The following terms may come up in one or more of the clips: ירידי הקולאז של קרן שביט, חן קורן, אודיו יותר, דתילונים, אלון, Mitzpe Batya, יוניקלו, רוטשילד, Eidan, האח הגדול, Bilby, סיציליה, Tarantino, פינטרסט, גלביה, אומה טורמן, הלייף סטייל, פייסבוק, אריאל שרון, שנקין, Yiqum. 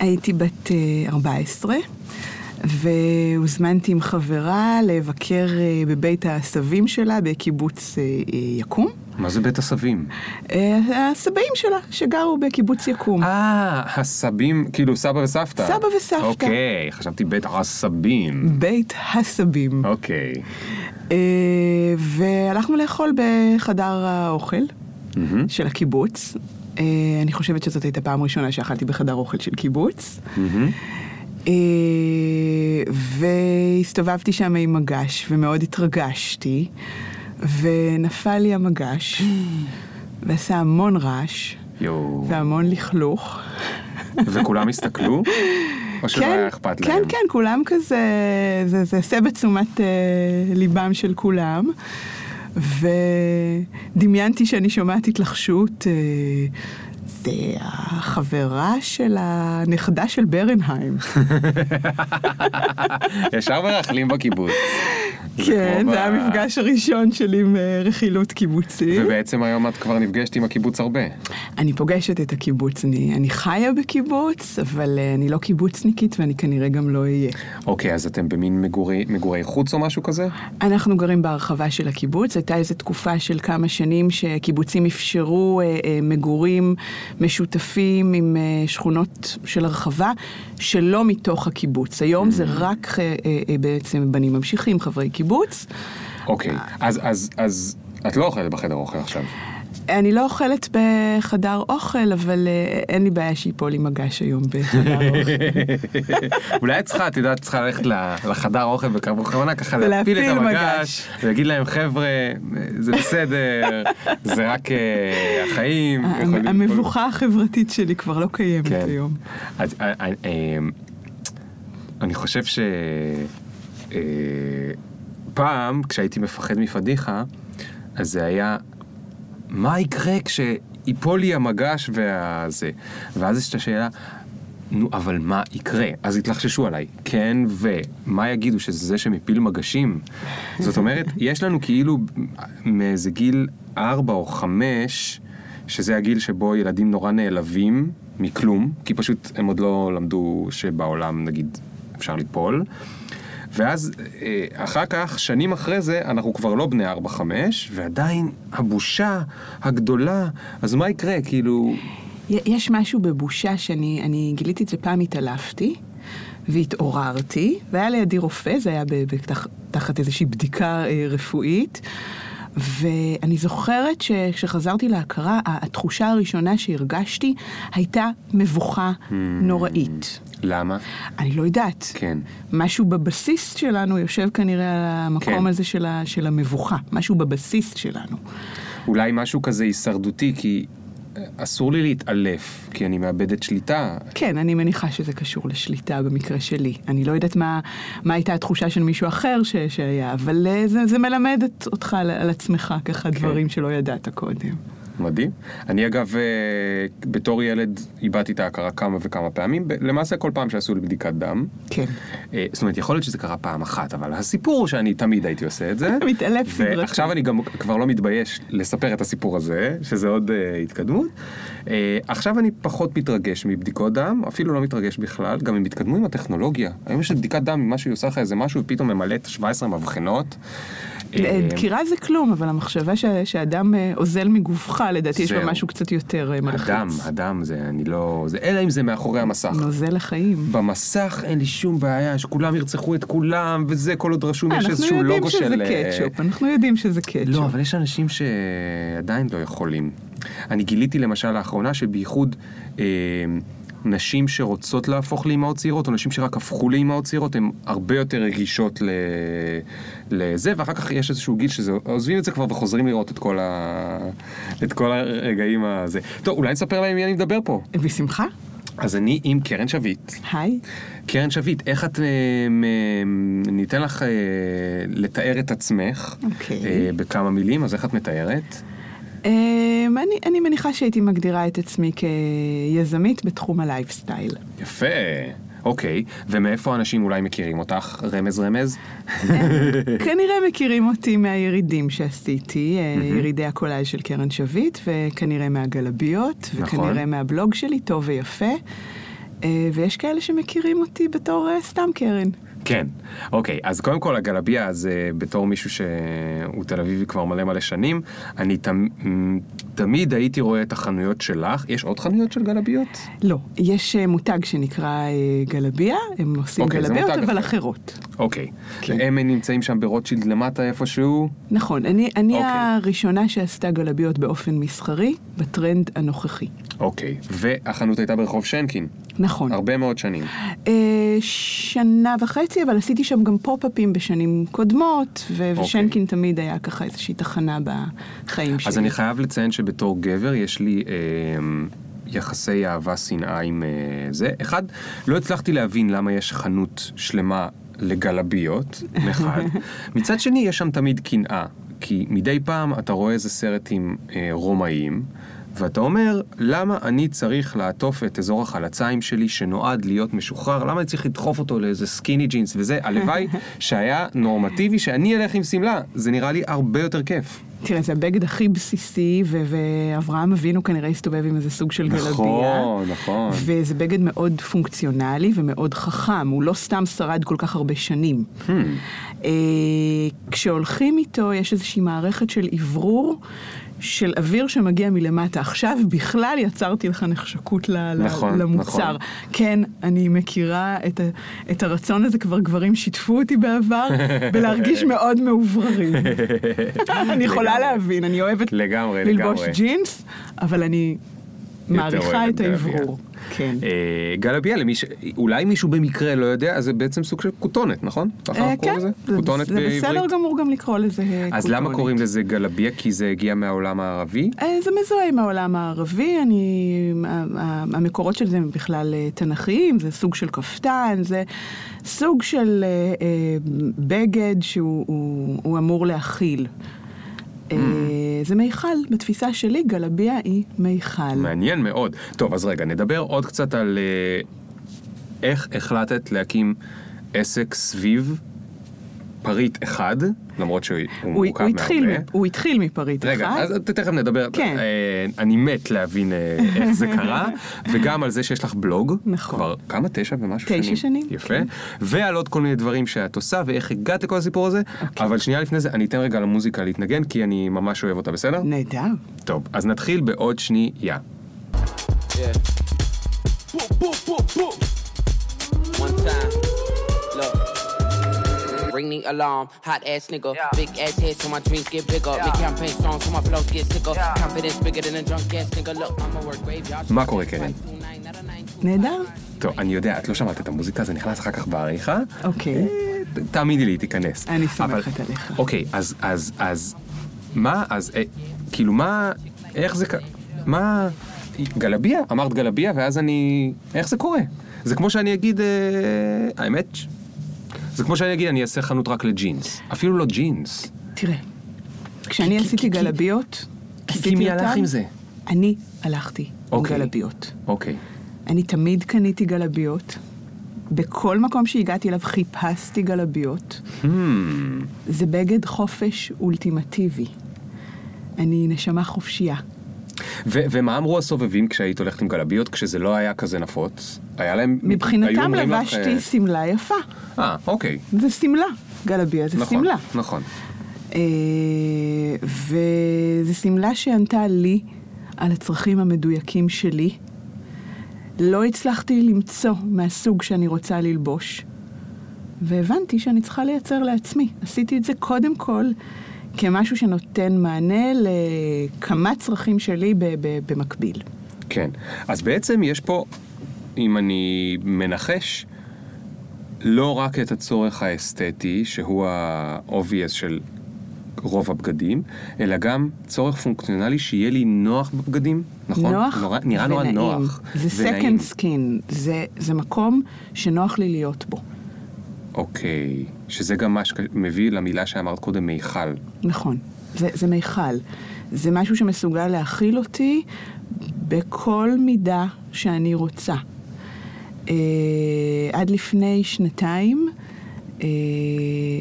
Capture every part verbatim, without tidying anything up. הייתי בת ארבע עשרה, והוזמנתי עם חברה לבקר בבית הסבים שלה בקיבוץ יקום. מה זה בית הסבים? הסבים שלה, שגרו בקיבוץ יקום. אה, הסבים, כאילו סבא וסבתא. סבא וסבתא. אוקיי, חשבתי בית הסבים. בית הסבים. אוקיי. והלכנו לאכול בחדר האוכל של הקיבוץ. אני חושבת שזאת הייתה פעם ראשונה שאכלתי בחדר אוכל של קיבוץ. והסתובבתי שם עם מגש, ומאוד התרגשתי. ונפל לי המגש, ועשה המון רעש, והמון לכלוך. וכולם הסתכלו? או שלא היה אכפת להם? כן, כן, כולם כזה, זה עשה בתשומת ליבם של כולם. ודמיינתי שאני שומעת התלחשות, זה החברה של הנכדה של ברנהיים. ישר מרחלים בקיבוץ. כן, זה המפגש הראשון שלי עם רכילות קיבוצית. ובעצם היום את כבר נפגשת עם הקיבוץ הרבה. אני פוגשת את הקיבוץ, אני חיה בקיבוץ, אבל אני לא קיבוצניקית ואני כנראה גם לא אהיה. אוקיי, אז אתם במין מגורי חוץ או משהו כזה? אנחנו גרים בהרחבה של הקיבוץ, הייתה איזו תקופה של כמה שנים שקיבוצים אפשרו מגורים משותפים עם שכונות של הרחבה שלא מתוך הקיבוץ. היום זה רק בעצם בנים ממשיכים, חברי קיבוץ. אוקיי, אז, אז, אז את לא אוכלת בחדר אוכל עכשיו? אני לא אוכלת בחדר אוכל, אבל אין לי בעיה שיפול עם מגש היום בחדר אוכל. אולי צריכה, את יודעת, צריכה ללכת לחדר אוכל בכוונה, ככה להפיל את המגש, ולהגיד להם, חבר'ה, זה בסדר, זה רק החיים. המבוכה החברתית שלי כבר לא קיימת היום. אני חושב ש... פעם, כשהייתי מפחד מפדיחה, אז זה היה... מה יקרה כשיפול לי המגש והזה? ואז יש את השאלה, נו, אבל מה יקרה? אז התלחששו עליי, כן, ומה יגידו שזה שמפיל מגשים? זאת אומרת, יש לנו כאילו מאיזה גיל ארבע או חמש, שזה הגיל שבו ילדים נורא נעלבים מכלום, כי פשוט הם עוד לא למדו שבעולם, נגיד, אפשר ליפול. ואז אחר כך, שנים אחרי זה, אנחנו כבר לא בני ארבע חמש, ועדיין הבושה הגדולה, אז מה יקרה? כאילו... יש משהו בבושה שאני אני גיליתי את זה פעם, התעלפתי, והתעוררתי, והיה לידי רופא, זה היה בתח, תחת איזושהי בדיקה רפואית, ואני זוכרת שכשחזרתי להכרה, התחושה הראשונה שהרגשתי הייתה מבוכה נוראית. למה? אני לא יודעת. כן. משהו בבסיס שלנו יושב כנראה על המקום הזה של המבוכה. משהו בבסיס שלנו. אולי משהו כזה הישרדותי, כי אסור לי להתעלף, כי אני מאבדת שליטה. כן, אני מניחה שזה קשור לשליטה במקרה שלי. אני לא יודעת מה, מה הייתה התחושה של מישהו אחר ש, שהיה, אבל זה, זה מלמד אותך על, על עצמך, ככה כן. דברים שלא ידעת קודם. מדהים. אני אגב, בתור ילד, איבדתי את ההכרה כמה וכמה פעמים, למעשה כל פעם שעשו לי בדיקת דם. כן. זאת אומרת, יכול להיות שזה קרה פעם אחת, אבל הסיפור הוא שאני תמיד הייתי עושה את זה. מתעלף סדרתי. ועכשיו אני גם כבר לא מתבייש לספר את הסיפור הזה, שזה עוד התקדמות. עכשיו אני פחות מתרגש מבדיקות דם, אפילו לא מתרגש בכלל, גם אם התקדמו עם הטכנולוגיה. היום יש לבדיקת דם, אם משהו יוסח איזה משהו, פתאום ממלאת שבע עשרה מבחנות. דקירה זה כלום, אבל המחשבה שהאדם אוזל מגופך, לדעתי יש בה משהו קצת יותר מלחץ. אדם, אדם, זה אני לא... אלא אם זה מאחורי המסך. נוזל החיים. במסך אין לי שום בעיה, שכולם ירצחו את כולם, וזה כל עוד רשום יש איזשהו לוגו של... אנחנו יודעים שזה קטשופ, אנחנו יודעים שזה קטשופ. לא, אבל יש אנשים שעדיין לא יכולים. אני גיליתי למשל לאחרונה שבייחוד... נשים שרוצות להפוך לאימהות צעירות, או נשים שרק הפכו לאימהות צעירות, הן הרבה יותר רגישות לזה, ואחר כך יש איזשהו גיל שזה, עוזבים את זה כבר וחוזרים לראות את כל ה... את כל הרגעים הזה. טוב, אולי נספר להם מי אני מדבר פה. בשמחה. אז אני עם קרן שביט. היי. קרן שביט, איך את... ניתן לך לתאר את עצמך בכמה מילים, אז איך את מתארת? אני, אני מניחה שהייתי מגדירה את עצמי כיזמית בתחום הלייפסטייל. יפה, אוקיי. ומאיפה אנשים אולי מכירים אותך? רמז רמז? כנראה מכירים אותי מהירידים שעשיתי, ירידי הקולאז של קרן שביט, וכנראה מהגלביות, וכנראה מהבלוג שלי, טוב ויפה. ויש כאלה שמכירים אותי בתור סתם קרן. כן, אוקיי, אז קודם כל הגלביה, אז בתור מישהו שהוא תל אביבי כבר מלא מלא שנים, אני תמיד הייתי רואה את החנויות שלך. יש עוד חנויות של גלביות? לא, יש מותג שנקרא גלביה, הם עושים גלביות אבל אחרות. אוקיי, הם נמצאים שם ברוטשילד למטה איפשהו? נכון, אני הראשונה שעשתה גלביות באופן מסחרי, בטרנד הנוכחי. אוקיי, והחנות הייתה ברחוב שנקין. נכון. הרבה מאוד שנים. שנה וחצי, אבל עשיתי שם גם פופ-אפים בשנים קודמות, ושנקין תמיד היה ככה איזושהי תחנה בחיים שלי. אז אני חייב לציין שבתור גבר יש לי יחסי אהבה שנאה עם זה. אחד, לא הצלחתי להבין למה יש חנות שלמה לגלביות, אחד. מצד שני, יש שם תמיד קנאה, כי מדי פעם אתה רואה איזה סרט עם רומאים, ואתה אומר, למה אני צריך לעטוף את אזור החלציים שלי שנועד להיות משוחרר? למה אני צריך לדחוף אותו לאיזה סקיני ג'ינס וזה? הלוואי שהיה נורמטיבי שאני אלך עם סמלה. זה נראה לי הרבה יותר כיף. תראה, זה הבגד הכי בסיסי, ואברהם אבינו כנראה הסתובב עם איזה סוג של גלביה. נכון, נכון. וזה בגד מאוד פונקציונלי ומאוד חכם. הוא לא סתם שרד כל כך הרבה שנים. כשהולכים איתו, יש איזושהי מערכת של עברור, של אוויר שמגיע מלמטה. עכשיו בכלל יצרתי לך נחשקות למוצר. כן, אני מכירה את הרצון הזה, כבר גברים שיתפו אותי בעבר, ולהרגיש מאוד מאובררים. אני יכולה להבין, אני אוהבת ללבוש ג'ינס, אבל אני מעריכה את העברור. כן. גלביה, אולי מישהו במקרה לא יודע, אז זה בעצם סוג של קוטונת, נכון? כן, זה בסדר גמור גם לקרוא לזה קוטונת. אז למה קוראים לזה גלביה? כי זה הגיע מהעולם הערבי? זה מזוהה מהעולם הערבי, המקורות של זה הם בכלל תנכיים, זה סוג של כפתן, זה סוג של בגד שהוא אמור להכיל. זה מיכל, בתפיסה שלי גלביה היא מיכל. מעניין מאוד. טוב, אז רגע, נדבר עוד קצת על איך החלטת להקים עסק סביב פריט אחד, למרות שהוא מורכב מהרבה. הוא התחיל מפריט אחד. רגע, אז תכף נדבר, אני מת להבין איך זה קרה, וגם על זה שיש לך בלוג, כבר כמה, תשע ומשהו שנים. תשע שנים. יפה. ועל עוד כל מיני דברים שאת עושה, ואיך הגעת לכל הסיפור הזה, אבל שנייה לפני זה, אני אתן רגע למוזיקה להתנגן, כי אני ממש אוהב אותה, בסדר? נהדר. טוב, אז נתחיל בעוד שנייה. בו, בו, בו, בו. One time. Ring the alarm, hot ass nigga, yeah. Big ass head so my dreams get bigger, yeah. Make campaign songs so my flows get sicker, yeah. Confidence bigger than a drunk ass nigga, look, I'm a work grave, y'all. מה קורה קרן? נהדר. טוב, אני יודע, את לא שמעת את המוזיקה, זה נכנס אחר כך בעריכה. אוקיי. תעמידי לי, תיכנס. אני שמחת עליך. אוקיי, אז, אז, אז, מה, אז, כאילו, מה, איך זה, מה, גלביה, אמרת גלביה, ואז אני, איך זה קורה? זה כמו שאני אגיד, האמת, זה כמו שאני אגיד, אני אעשה חנות רק לג'ינס. אפילו לא ג'ינס. תראה, כשאני עשיתי גלביות, כי מי הלך עם זה? אני הלכתי עם גלביות. אוקיי. אני תמיד קניתי גלביות. בכל מקום שהגעתי אליו חיפשתי גלביות. זה בגד חופש אולטימטיבי. אני נשמה חופשייה. ומה אמרו הסובבים כשהיית הולכת עם גלביות, כשזה לא היה כזה נפוץ? היה להם... מבחינתם לבשתי סמלה יפה. אה, אוקיי. זה סמלה. גלביה זה סמלה. נכון, נכון. וזה סמלה שענתה לי על הצרכים המדויקים שלי. לא הצלחתי למצוא מהסוג שאני רוצה ללבוש. והבנתי שאני צריכה לייצר לעצמי. עשיתי את זה קודם כל כמשהו שנותן מענה לכמה צרכים שלי במקביל. כן. אז בעצם יש פה, אם אני מנחש, לא רק את הצורך האסתטי, שהוא ה-obvious של רוב הבגדים, אלא גם צורך פונקציונלי שיהיה לי נוח בבגדים, נכון? נוח ונעים. נראה נורא נוח. זה second skin, זה, זה מקום שנוח לי להיות בו. אוקיי, שזה גם מה שמביא למילה שאמרת קודם, מיכל. נכון, זה, זה מיכל. זה משהו שמסוגל להכיל אותי בכל מידה שאני רוצה. Uh, עד לפני שנתיים uh,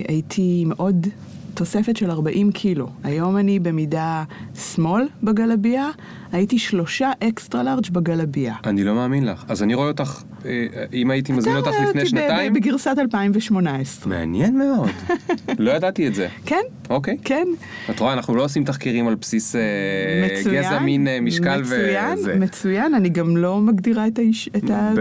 הייתי מאוד תוספת של ארבעים קילו. היום אני במידה שמאל בגלביה, הייתי שלושה אקסטרה לארג' בגלביה. אני לא מאמין לך. אז אני רואה אותך, אם הייתי מזמין אותך לפני שנתיים... בגרסת אלפיים ושמונה עשרה. מעניין מאוד. לא ידעתי את זה. כן. אוקיי. כן. את רואה, אנחנו לא עושים תחקירים על בסיס גזע, מין, משקל וזה. מצוין, מצוין. אני גם לא מגדירה את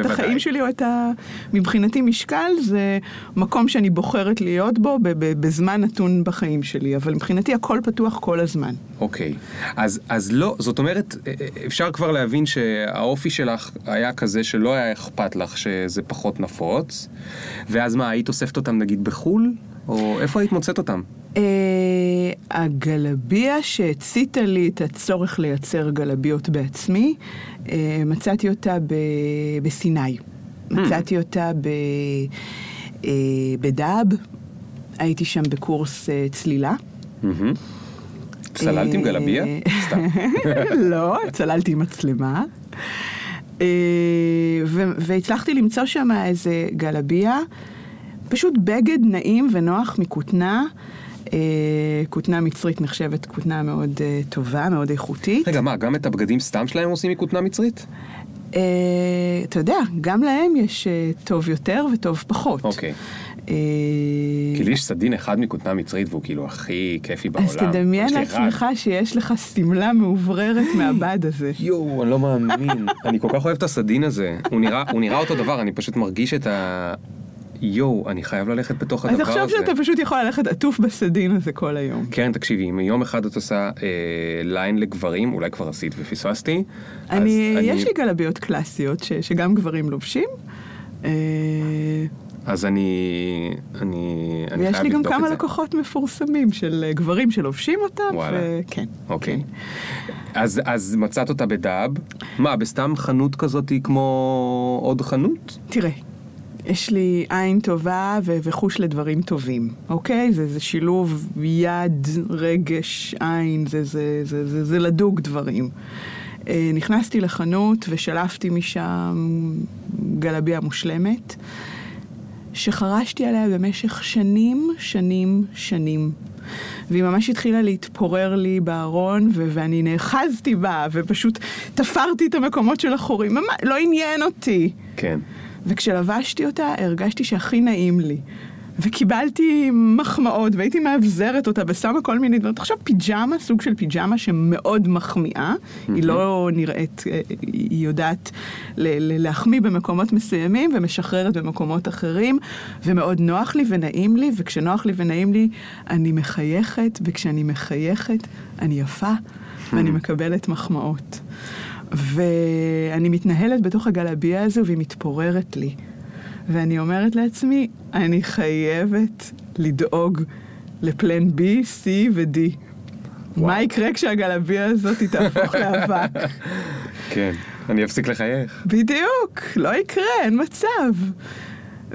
החיים שלי או את ה... מבחינתי משקל זה מקום שאני בוחרת להיות בו בזמן נתון בחיים שלי. אבל מבחינתי הכל פתוח כל הזמן. אוקיי. אז, אז לא, זאת אומרת, אפשר כבר להבין שהאופי שלך היה כזה שלא היה אכפת לך שזה פחות נפוץ, ואז מה, היית אוספת אותם נגיד בחול? או איפה היית מוצאת אותם? הגלביה שהציתה לי את הצורך לייצר גלביות בעצמי, מצאתי אותה בסיני. מצאתי אותה בדאב, הייתי שם בקורס צלילה. צללתי עם גלביה? סתם. לא, צללתי עם מצלמה. והצלחתי למצוא שם איזה גלביה, פשוט בגד נעים ונוח מכותנה, כותנה מצרית נחשבת כותנה מאוד טובה, מאוד איכותית. רגע, מה, גם את הבגדים סתם שלהם עושים מכותנה מצרית? אתה יודע, גם להם יש טוב יותר וטוב פחות. אוקיי. כי לי יש סדין אחד מכותנה מצרית והוא כאילו הכי כיפי בעולם. אז תדמיין לעצמך שיש לך סמלה מעובררת מהבד הזה. יואו, אני לא מאמין. אני כל כך אוהב את הסדין הזה. הוא נראה אותו דבר, אני פשוט מרגיש את ה... יואו, אני חייב ללכת בתוך הדבר הזה. אז עכשיו שאתה פשוט יכול ללכת עטוף בסדין הזה כל היום. קרן, תקשיבי, אם יום אחד את עושה ליין לגברים, אולי כבר עשית ופספסתי. יש לי גלביות קלאסיות שגם גברים לובשים. אז אני, אני, אני ויש לי גם כמה לקוחות מפורסמים של גברים שלובשים אותם, וכן. אוקיי. אז, אז מצאת אותה בדאב. מה, בסתם חנות כזאת היא כמו עוד חנות? תראה, יש לי עין טובה ו- וחוש לדברים טובים, אוקיי? זה, זה שילוב יד, רגש, עין, זה, זה, זה, זה, זה לדוג דברים. אה, נכנסתי לחנות ושלפתי משם גלביה מושלמת, שחרשתי עליה במשך שנים, שנים, שנים. והיא ממש התחילה להתפורר לי בארון, ו- ואני נאחזתי בה, ופשוט תפרתי את המקומות של החורים. ממש, לא עניין אותי. כן. וכשלבשתי אותה, הרגשתי שהכי נעים לי. וקיבלתי מחמאות, והייתי מאבזרת אותה, ושמה כל מיני דברים. עכשיו פיג'מה, סוג של פיג'מה שמאוד מחמיאה. Mm-hmm. היא לא נראית, היא יודעת להחמיא במקומות מסוימים, ומשחררת במקומות אחרים, ומאוד נוח לי ונעים לי, וכשנוח לי ונעים לי, אני מחייכת, וכשאני מחייכת, אני יפה, mm-hmm. ואני מקבלת מחמאות. ואני מתנהלת בתוך הגלביה הזו, והיא מתפוררת לי. ואני אומרת לעצמי, אני חייבת לדאוג לפלן B, C ו-D. מה יקרה כשהגלביה הזאת תהפוך לאבק? כן, אני אפסיק לחייך. בדיוק, לא יקרה, אין מצב.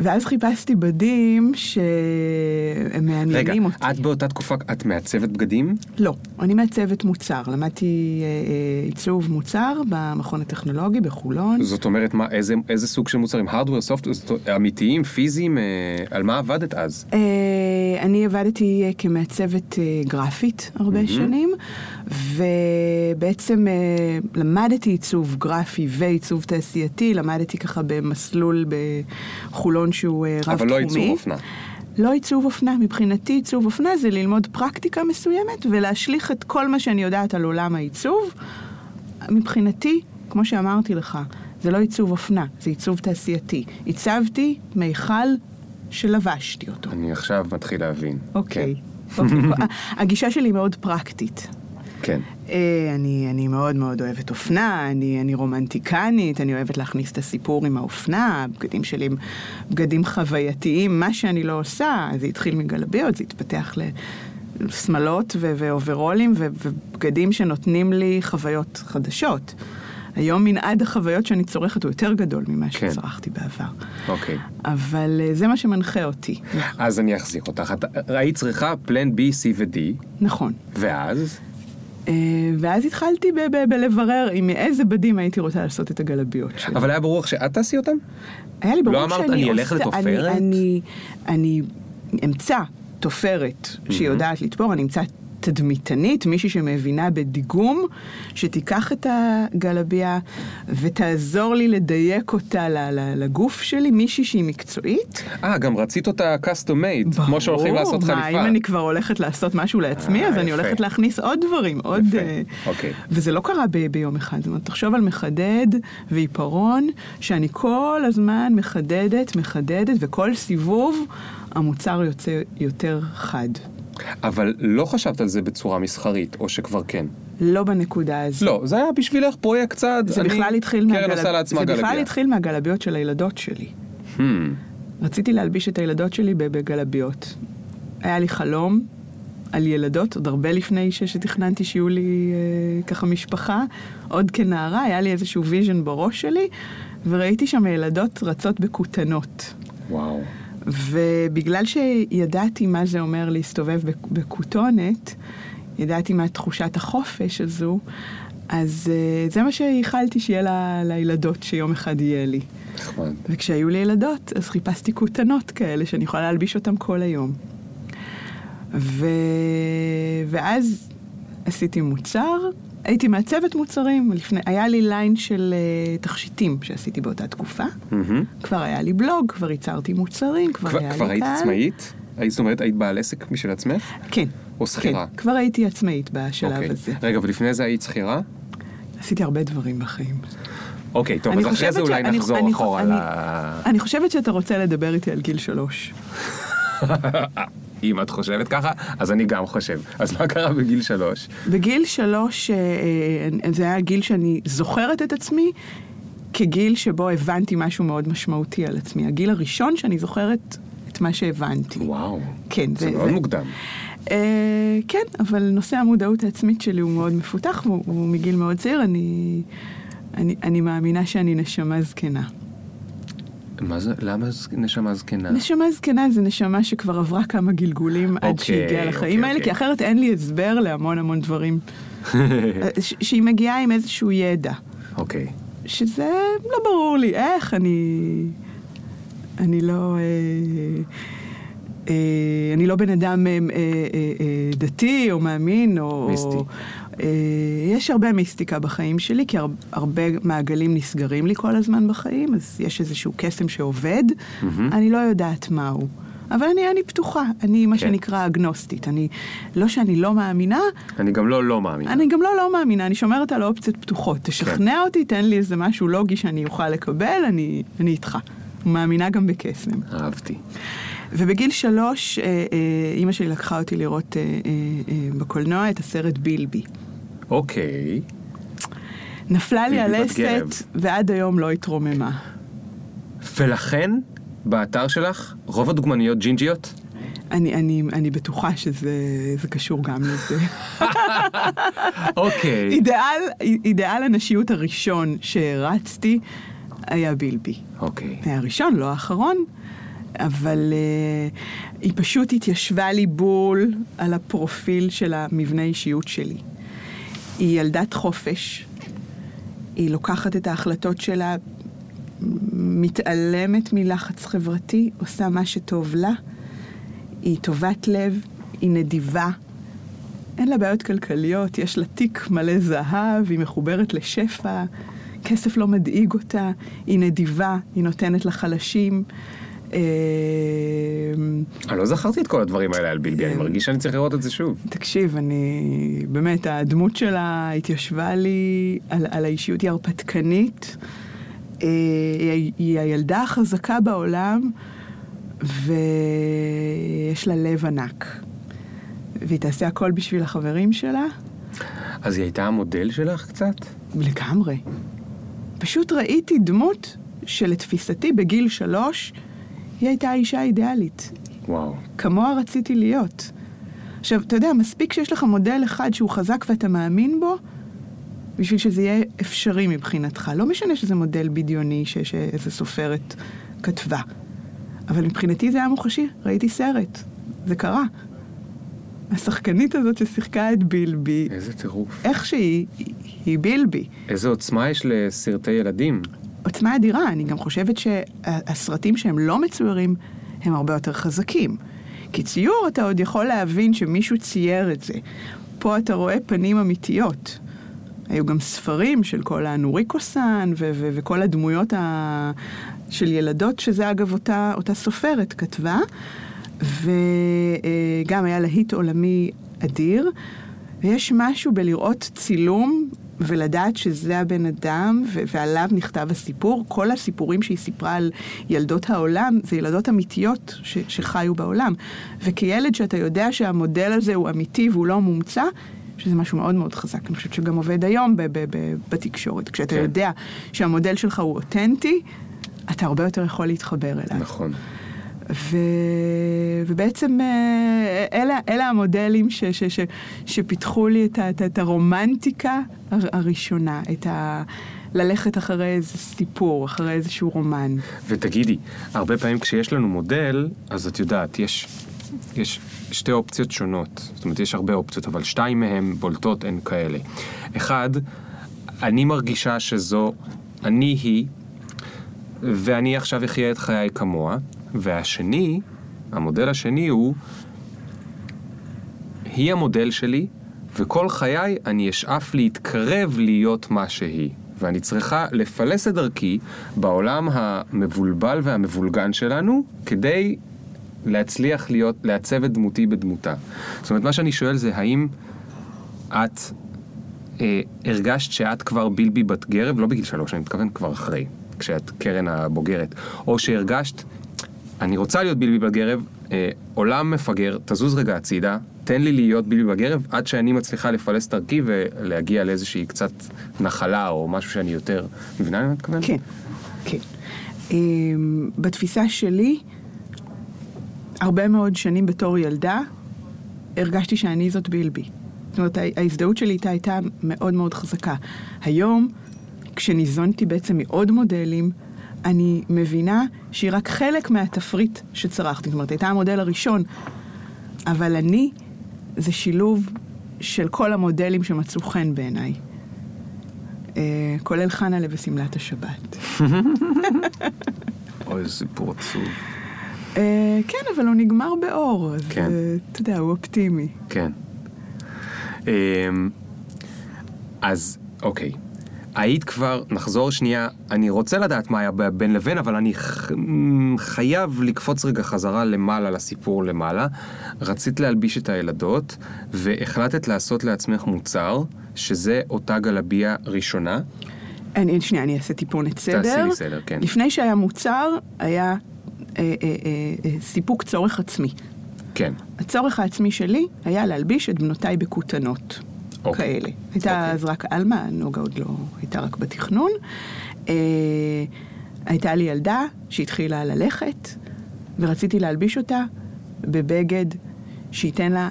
ואז חיפשתי בגדים שמעניינים אותי. רגע, את באותה תקופה, את מעצבת בגדים? לא, אני מעצבת מוצר. למדתי עיצוב מוצר במכון הטכנולוגי בחולון. זאת אומרת, איזה סוג של מוצרים? הארדוור, סופטוור, אמיתיים, פיזיים? על מה עבדת אז? אני עבדתי כמעצבת גרפית הרבה שנים, ובעצם למדתי עיצוב גרפי ועיצוב תעשייתי, למדתי ככה במסלול בחולון, שהוא רב תחומי. אבל לא עיצוב אופנה. לא עיצוב אופנה. מבחינתי עיצוב אופנה זה ללמוד פרקטיקה מסוימת ולהשליך את כל מה שאני יודעת על עולם העיצוב. מבחינתי, כמו שאמרתי לך, זה לא עיצוב אופנה, זה עיצוב תעשייתי. עיצבתי מיכל שלבשתי אותו. אני עכשיו מתחיל להבין. אוקיי. הגישה שלי מאוד פרקטית. כן. אני, אני מאוד מאוד אוהבת אופנה, אני, אני רומנטיקנית, אני אוהבת להכניס את הסיפור עם האופנה, בגדים שלי הם בגדים חווייתיים, מה שאני לא עושה, זה התחיל מגלביות, זה התפתח לסמלות ו- ואוברולים ו- ובגדים שנותנים לי חוויות חדשות. היום מנעד החוויות שאני צורכת הוא יותר גדול ממה שצרכתי בעבר. אוקיי. אבל זה מה שמנחה אותי. אז אני אחזיר אותך. היית צריכה פלן B, C ו-D. נכון. ואז? ואז התחלתי בלברר עם איזה בדים הייתי רוצה לעשות את הגלביות שלי. אבל היה ברור שאת תעשי אותם? היה לי ברור שאני... לא אמרת, אני אלך לתופרת? אני אמצא תופרת שיודעת לתפור, אני אמצא תדמיתנית, מישהי שמבינה בדיגום, שתיקח את הגלביה ותעזור לי לדייק אותה לגוף שלי, מישהי שהיא מקצועית. אה, גם רצית אותה custom made, ברור, כמו שהולכים לעשות חליפה. מה, אם אני כבר הולכת לעשות משהו לעצמי, 아, אז יפה. אני הולכת להכניס עוד דברים, עוד... Uh, okay. וזה לא קרה ב- ביום אחד, זאת אומרת, תחשוב על מחדד ועיפרון, שאני כל הזמן מחדדת, מחדדת, וכל סיבוב המוצר יוצא יותר חד. אבל לא חשבת על זה בצורה מסחרית, או שכבר כן? לא בנקודה הזו. לא, זה היה בשבילך פרויקט צד, זה אני... בכלל התחיל קרן מהגלב... עושה לעצמה גלביה. זה בכלל התחיל מהגלביות של הילדות שלי. Hmm. רציתי להלביש את הילדות שלי בגלביות. היה לי חלום על ילדות, עוד הרבה לפני שתכננתי שיהיו לי אה, ככה משפחה, עוד כנערה, היה לי איזשהו ויז'ן בראש שלי, וראיתי שם ילדות רצות בקוטנות. וואו. ובגלל שידעתי מה זה אומר להסתובב בקוטונת, ידעתי מה תחושת החופש הזו, אז זה מה שייחלתי שיהיה לה, לילדות, שיום אחד יהיה לי. נכון. וכשהיו לי ילדות, אז חיפשתי קוטנות כאלה, שאני יכולה להלביש אותם כל היום. ו... ואז עשיתי מוצר, הייתי מעצבת מוצרים, לפני, היה לי ליין של uh, תכשיטים שעשיתי באותה תקופה, mm-hmm. כבר היה לי בלוג, כבר ייצרתי מוצרים, כבר, כבר היה כבר לי היית קהל. כבר היית עצמאית? זאת אומרת, היית בעל עסק משל עצמך? כן. או שכירה? כן, כבר הייתי עצמאית בשלב okay. הזה. רגע, ולפני זה היית שכירה? עשיתי הרבה דברים בחיים. אוקיי, טוב, אז אחרי זה אולי נחזור אחורה על ה... אני חושבת שאתה רוצה לדבר איתי על גיל שלוש. אם את חושבת ככה, אז אני גם חושב. אז מה קרה בגיל שלוש? בגיל שלוש, זה היה גיל שאני זוכרת את עצמי, כגיל שבו הבנתי משהו מאוד משמעותי על עצמי. הגיל הראשון שאני זוכרת את מה שהבנתי. וואו, כן, זה, זה מאוד זה... מוקדם. Uh, כן, אבל נושא המודעות העצמית שלי הוא מאוד מפותח, הוא, הוא מגיל מאוד צעיר, אני, אני, אני מאמינה שאני נשמה זקנה. מה זה? למה נשמה זקנה? נשמה זקנה זה נשמה שכבר עברה כמה גלגולים עד שהגיעה לחיים האלה, כי אחרת אין לי הסבר להמון המון דברים. שהיא מגיעה עם איזשהו ידע. אוקיי. שזה לא ברור לי, איך אני... אני לא... אני לא בן אדם דתי או מאמין או... מיסטי. יש הרבה מיסטיקה בחיים שלי, כי הרבה מעגלים נסגרים לי כל הזמן בחיים, אז יש איזשהו קסם שעובד, אני לא יודעת מהו. אבל אני, אני פתוחה, אני מה שנקרא אגנוסטית, אני, לא שאני לא מאמינה, אני גם לא לא מאמינה, אני גם לא לא מאמינה, אני שומרת על אופציות פתוחות, תשכנע אותי, תן לי איזה משהו לוגי שאני אוכל לקבל, אני, אני איתך. מאמינה גם בקסם. אהבתי. ובגיל שלוש, אימא שלי לקחה אותי לראות בקולנוע את הסרט בילבי. אוקיי. נפלה לי הלסת, ועד היום לא התרוממה. ולכן, באתר שלך, רוב הדוגמניות ג'ינג'יות? אני, אני, אני בטוחה שזה, זה קשור גם לזה. אוקיי. אידאל, אידאל הנשיות הראשון שהרצתי, היה בילבי. אוקיי. היה הראשון, לא האחרון, אבל uh, היא פשוט התיישבה לי בול על הפרופיל של המבנה אישיות שלי. היא ילדת חופש, היא לוקחת את ההחלטות שלה, מתעלמת מלחץ חברתי, עושה מה שטוב לה, היא טובת לב, היא נדיבה, אין לה בעיות כלכליות, יש לה תיק מלא זהב, היא מחוברת לשפע, כסף לא מדאיג אותה, היא נדיבה, היא נותנת לחלשים. אני לא זכרתי את כל הדברים האלה על בילבי, אני מרגיש שאני צריך לראות את זה שוב. תקשיב, אני... באמת, הדמות שלה התיישבה לי על האישיות, היא הרפתקנית, היא הילדה החזקה בעולם, ויש לה לב ענק. והיא תעשה הכל בשביל החברים שלה. אז היא הייתה המודל שלך קצת? לגמרי. פשוט ראיתי דמות שלתפיסתי בגיל שלוש, היא הייתה האישה האידיאלית. וואו. כמוה רציתי להיות. עכשיו, אתה יודע, מספיק שיש לך מודל אחד שהוא חזק ואתה מאמין בו, בשביל שזה יהיה אפשרי מבחינתך. לא משנה שזה מודל בדיוני שאיזה סופרת כתבה. אבל מבחינתי זה היה מוחשי. ראיתי סרט. זה קרה. השחקנית הזאת ששיחקה את בילבי. איזה טירוף. איך שהיא, היא בילבי. איזה עוצמה יש לסרטי ילדים. עוצמה אדירה. אני גם חושבת שהסרטים שהם לא מצוירים, הם הרבה יותר חזקים. כי ציור אתה עוד יכול להבין שמישהו צייר את זה. פה אתה רואה פנים אמיתיות. היו גם ספרים של כל הנוריקוסן ו- ו- וכל הדמויות ה- של ילדות, שזה אגב אותה, אותה סופרת כתבה, וגם היה להיט עולמי אדיר, ויש משהו בלראות צילום ולדעת שזה הבן אדם, ו- ועליו נכתב הסיפור. כל הסיפורים שהיא סיפרה על ילדות העולם, זה ילדות אמיתיות ש- שחיו בעולם. וכילד שאתה יודע שהמודל הזה הוא אמיתי והוא לא מומצא, שזה משהו מאוד מאוד חזק. אני חושבת שגם עובד היום ב- ב- ב- בתקשורת. כשאתה כן. יודע שהמודל שלך הוא אותנטי, אתה הרבה יותר יכול להתחבר אליו. נכון. ו... ובעצם אלה, אלה המודלים ש... ש... ש... שפיתחו לי את, ה... את הרומנטיקה הראשונה, את ה... ללכת אחרי איזה סיפור, אחרי איזשהו רומן. ותגידי, הרבה פעמים כשיש לנו מודל, אז את יודעת, יש... יש שתי אופציות שונות, זאת אומרת יש הרבה אופציות, אבל שתיים מהן בולטות הן כאלה. אחד, אני מרגישה שזו, אני היא, ואני עכשיו אחיה את חיי כמוה, והשני, המודל השני הוא, היא המודל שלי, וכל חיי אני אשאף להתקרב להיות מה שהיא. ואני צריכה לפלס את דרכי בעולם המבולבל והמבולגן שלנו, כדי להצליח להיות, לעצב את דמותי בדמותה. זאת אומרת, מה שאני שואל זה, האם את אה, הרגשת שאת כבר בילבי בת גרב, לא בגיל שלוש, אני מתכוון כבר אחרי, כשאת קרן הבוגרת, או שהרגשת, אני רוצה להיות בילבי בת גרב, אה, עולם מפגר, תזוז רגע הצידה, תן לי להיות בילבי בת גרב, עד שאני מצליחה לפלס דרכי ולהגיע לאיזושהי קצת נחלה, או משהו שאני יותר מבינה, אני מתכוון? כן, כן. אה, בתפיסה שלי, הרבה מאוד שנים בתור ילדה, הרגשתי שאני זאת בילבי. זאת אומרת, ההזדהות שלי איתה הייתה מאוד מאוד חזקה. היום, כשניזונתי בעצם מעוד מודלים, אני מבינה שהיא רק חלק מהתפריט שצרכתי. זאת אומרת, הייתה המודל הראשון, אבל אני, זה שילוב של כל המודלים שמצאו חן בעיניי. כולל חנה לב וסמלת השבת. אוי, סיפור עצוב. כן, אבל הוא נגמר באור, אז אתה יודע, הוא אופטימי. כן. אז, אוקיי. היית כבר, נחזור שנייה, אני רוצה לדעת מה היה בין לבין, אבל אני חייב לקפוץ רגע חזרה למעלה, לסיפור למעלה. רצית להלביש את הילדות, והחלטת לעשות לעצמך מוצר, שזה אותה גלביה ראשונה. שנייה, אני אעשה טיפון את סדר. תעשי לי סדר, כן. לפני שהיה מוצר, היה... סיפוק צורך עצמי. כן. הצורך העצמי שלי היה להלביש את בנותיי בקוטנות. אוקיי. כאלה. הייתה אז רק אלמה, נוגה עוד לא, הייתה רק בתכנון. הייתה לי ילדה שהתחילה ללכת, ורציתי להלביש אותה בבגד שייתן לה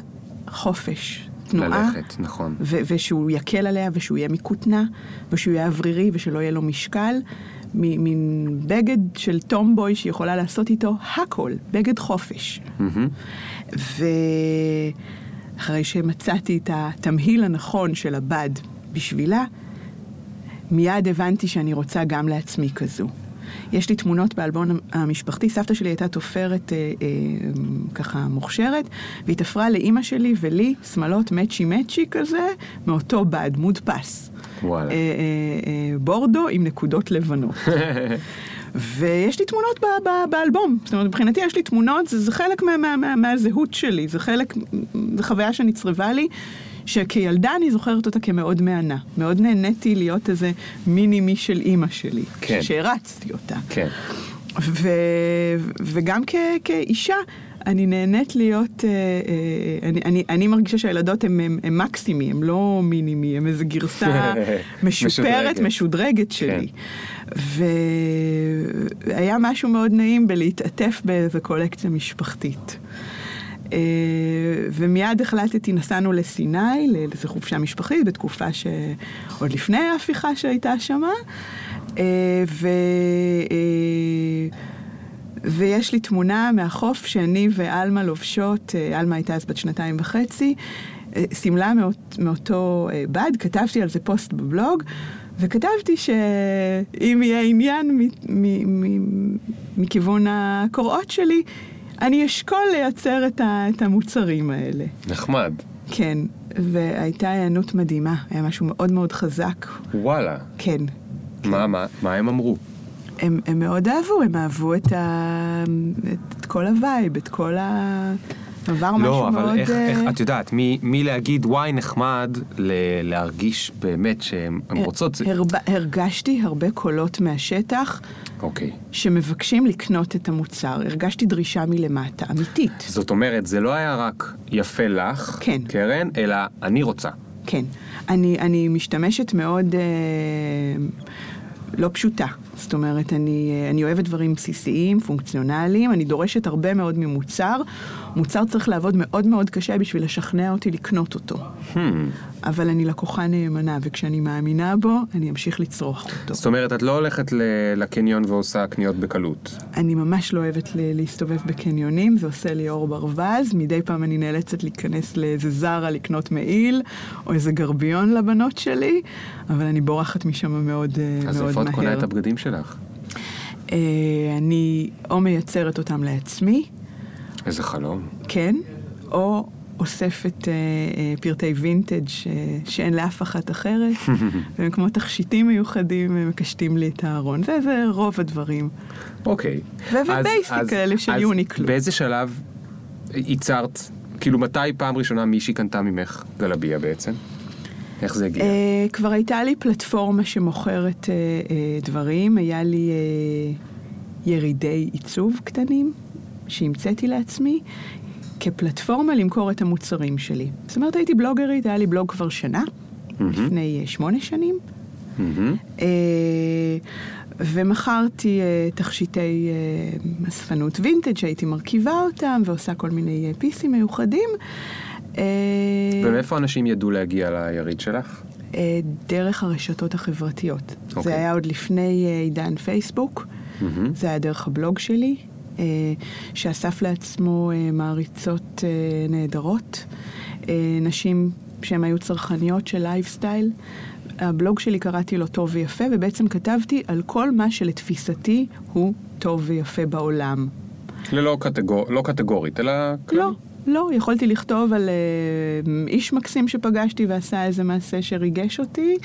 חופש, תנועה. ללכת, נכון. ושהוא יקל עליה, ושהוא יהיה מקוטנה, ושהוא יהיה אוורירי, ושלא יהיה לו משקל. מין בגד של טומבוי שיכולה לעשות איתו הכל, בגד חופש. ואחרי שמצאתי את התמהיל הנכון של הבד בשבילה, מיד הבנתי שאני רוצה גם לעצמי כזו. יש לי תמונות באלבום המשפחתי, סבתא שלי הייתה תופרת אה, אה, ככה מוכשרת, והיא תפרה לאימא שלי ולי שמלות מצ'י מצ'י כזה, מאותו בד, מודפס. וואלה. אה, אה, אה, בורדו עם נקודות לבנות. ויש לי תמונות ב- ב- באלבום, זאת אומרת, מבחינתי יש לי תמונות, זה, זה חלק מה, מה, מה, מהזהות שלי, זה חלק, זה חוויה שנצרבה לי, שכילדה אני זוכרת אותה כמאוד מענה. מאוד נהניתי להיות איזה מיני-מי של אימא שלי. כן. שהרצתי אותה. כן. ו- וגם כ- כאישה, אני נהנית להיות... אה, אה, אני, אני, אני מרגישה שהילדות הם, הם, הם מקסימי, הם לא מיני-מי, הם איזו גרסה משופרת, משודרגת שלי. כן. והיה משהו מאוד נעים בלהתעטף באיזו קולקציה משפחתית. Uh, ומיד החלטתי, נסענו לסיני, לאיזו חופשה משפחית, בתקופה שעוד לפני ההפיכה שהייתה שמה, uh, ו... Uh, ויש לי תמונה מהחוף שאני ואלמה לובשות, uh, אלמה הייתה אז בת שנתיים וחצי, uh, סמלה מאות, מאותו uh, בד, כתבתי על זה פוסט בבלוג, וכתבתי שאם יהיה עניין מ- מ- מ- מכיוון הקוראות שלי, אני אשכול לייצר את, ה, את המוצרים האלה. נחמד. כן, והייתה הענות מדהימה, היה משהו מאוד מאוד חזק. וואלה. כן. מה, מה, מה הם אמרו? הם, הם מאוד אהבו, הם אהבו את, ה, את כל הווייב, את כל ה... עבר משהו מאוד... לא, אבל איך, איך, את יודעת, מי, מי להגיד וואי נחמד, ל- להרגיש באמת שהן רוצות... הרבה, הרגשתי הרבה קולות מהשטח אוקיי. שמבקשים לקנות את המוצר. הרגשתי דרישה מלמטה, אמיתית. זאת אומרת, זה לא היה רק יפה לך, כן. קרן, אלא אני רוצה. כן. אני, אני משתמשת מאוד... אה, לא פשוטה. זאת אומרת, אני, אני אוהבת דברים בסיסיים, פונקציונליים, אני דורשת הרבה מאוד ממוצר. מוצר צריך לעבוד מאוד מאוד קשה בשביל לשכנע אותי לקנות אותו. Hmm. אבל אני לקוחה נאמנה, וכשאני מאמינה בו, אני אמשיך לצרוך אותו. זאת אומרת, את לא הולכת לקניון ועושה קניות בקלות? אני ממש לא אוהבת להסתובב בקניונים, זה עושה לי אור ברווז, מדי פעם אני נאלצת להיכנס לאיזה זרה לקנות מעיל, או איזה גרביון לבנות שלי, אבל אני בורחת משם מאוד מהר. אז איפה את קונה את הבגדים שלך? אני או מייצרת אותם לעצמי, איזה חלום. כן, או אוספת אה, אה, פרטי וינטג' ש... שאין לאף אחת אחרת, והם כמו תכשיטים מיוחדים, מקשטים לי את הארון, וזה רוב הדברים. אוקיי. Okay. ובייסיק כאלה של יוניקלו. באיזה שלב ייצרת, כאילו מתי פעם ראשונה מישהי קנתה ממך גלביה בעצם? איך זה הגיע? אה, כבר הייתה לי פלטפורמה שמוכרת אה, אה, דברים, היה לי אה, ירידי עיצוב קטנים, שהמצאתי לעצמי כפלטפורמה למכור את המוצרים שלי. זאת אומרת, הייתי בלוגרית, היה לי בלוג כבר שנה, mm-hmm. לפני שמונה שנים, mm-hmm. ומכרתי תכשיטי אספנות וינטג' שהייתי מרכיבה אותם, ועושה כל מיני פיסים מיוחדים. ומאיפה אנשים ידעו להגיע ליריד שלך? דרך הרשתות החברתיות. Okay. זה היה עוד לפני עידן פייסבוק, mm-hmm. זה היה דרך הבלוג שלי, שאסף לעצמו מעריצות נהדרות, נשים שהן היו צרכניות של לייפסטייל. הבלוג שלי קראתי לו טוב ויפה, ובעצם כתבתי על כל מה שלתפיסתי הוא טוב ויפה בעולם. ללא קטגור... לא קטגורית, אלא... לא, לא. יכולתי לכתוב על איש מקסים שפגשתי ועשה איזה מעשה שריגש אותי.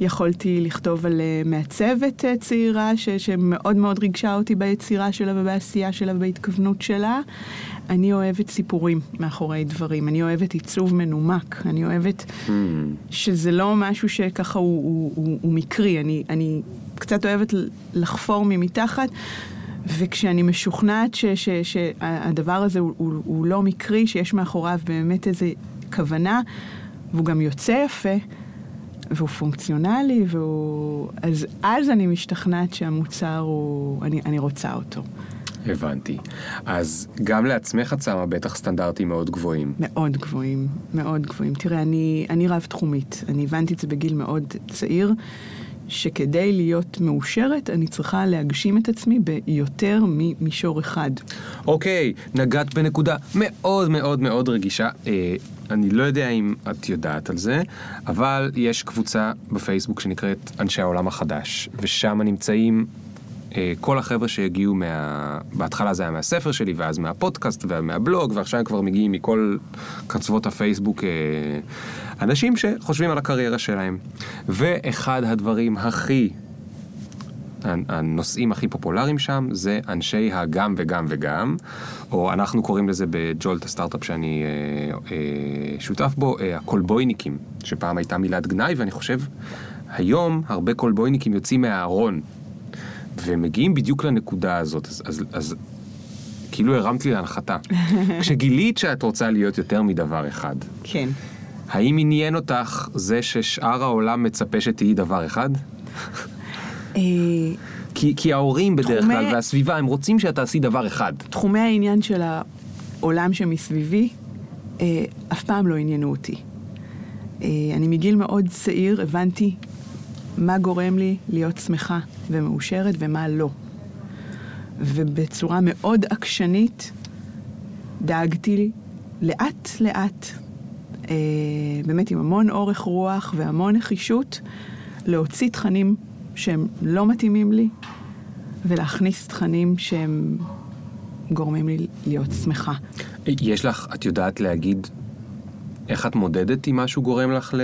יכולתי לכתוב על מעצבת צעירה ש- שמאוד מאוד ריגשה אותי ביצירה שלה ובעשייה שלה ובהתכוונות שלה. אני אוהבת סיפורים מאחורי דברים. אני אוהבת עיצוב מנומק. אני אוהבת שזה לא משהו שככה הוא, הוא, הוא, הוא מקרי. אני, אני קצת אוהבת לחפור ממתחת. וכשאני משוכנעת שהדבר הזה הוא, הוא, הוא לא מקרי, שיש מאחוריו באמת איזו כוונה, והוא גם יוצא יפה, והוא פונקציונלי, והוא... אז, אז אני משתכנעת שהמוצר הוא... אני, אני רוצה אותו. הבנתי. אז גם לעצמך את שמה בטח סטנדרטים מאוד גבוהים. מאוד גבוהים, מאוד גבוהים. תראה, אני, אני רב תחומית. אני הבנתי את זה בגיל מאוד צעיר, שכדי להיות מאושרת, אני צריכה להגשים את עצמי ביותר ממישור אחד. אוקיי, נגעת בנקודה מאוד מאוד מאוד רגישה. אה, אני לא יודע אם את יודעת על זה, אבל יש קבוצה בפייסבוק שנקראת אנשי העולם החדש, ושם נמצאים אה, כל החבר'ה שהגיעו מה... בהתחלה זה היה מהספר שלי, ואז מהפודקאסט, ומהבלוג, ועכשיו הם כבר מגיעים מכל קצוות הפייסבוק... אה, אנשים שחושבים על הקריירה שלהם. ואחד הדברים הכי, הנושאים הכי פופולריים שם, זה אנשי הגם וגם וגם, או אנחנו קוראים לזה בג'ולט הסטארט-אפ שאני אה, אה, שותף בו, אה, הקולבויניקים, שפעם הייתה מילת גנאי, ואני חושב, היום הרבה קולבויניקים יוצאים מהארון, ומגיעים בדיוק לנקודה הזאת, אז... אז, אז כאילו הרמת לי להנחתה. כשגילית שאת רוצה להיות יותר מדבר אחד. כן. האם עניין אותך זה ששאר העולם מצפה שתהי דבר אחד? כי, כי ההורים בדרך כלל והסביבה, הם רוצים שאתה עשי דבר אחד. תחומי העניין של העולם שמסביבי, אף פעם לא עניינו אותי. אני מגיל מאוד צעיר הבנתי מה גורם לי להיות שמחה ומאושרת ומה לא. ובצורה מאוד עקשנית דאגתי לי לאט לאט. Uh, באמת עם המון אורך רוח והמון נחישות להוציא תכנים שהם לא מתאימים לי ולהכניס תכנים שהם גורמים לי להיות שמחה. יש לך, את יודעת להגיד, איך את מודדת אם משהו גורם לך ל...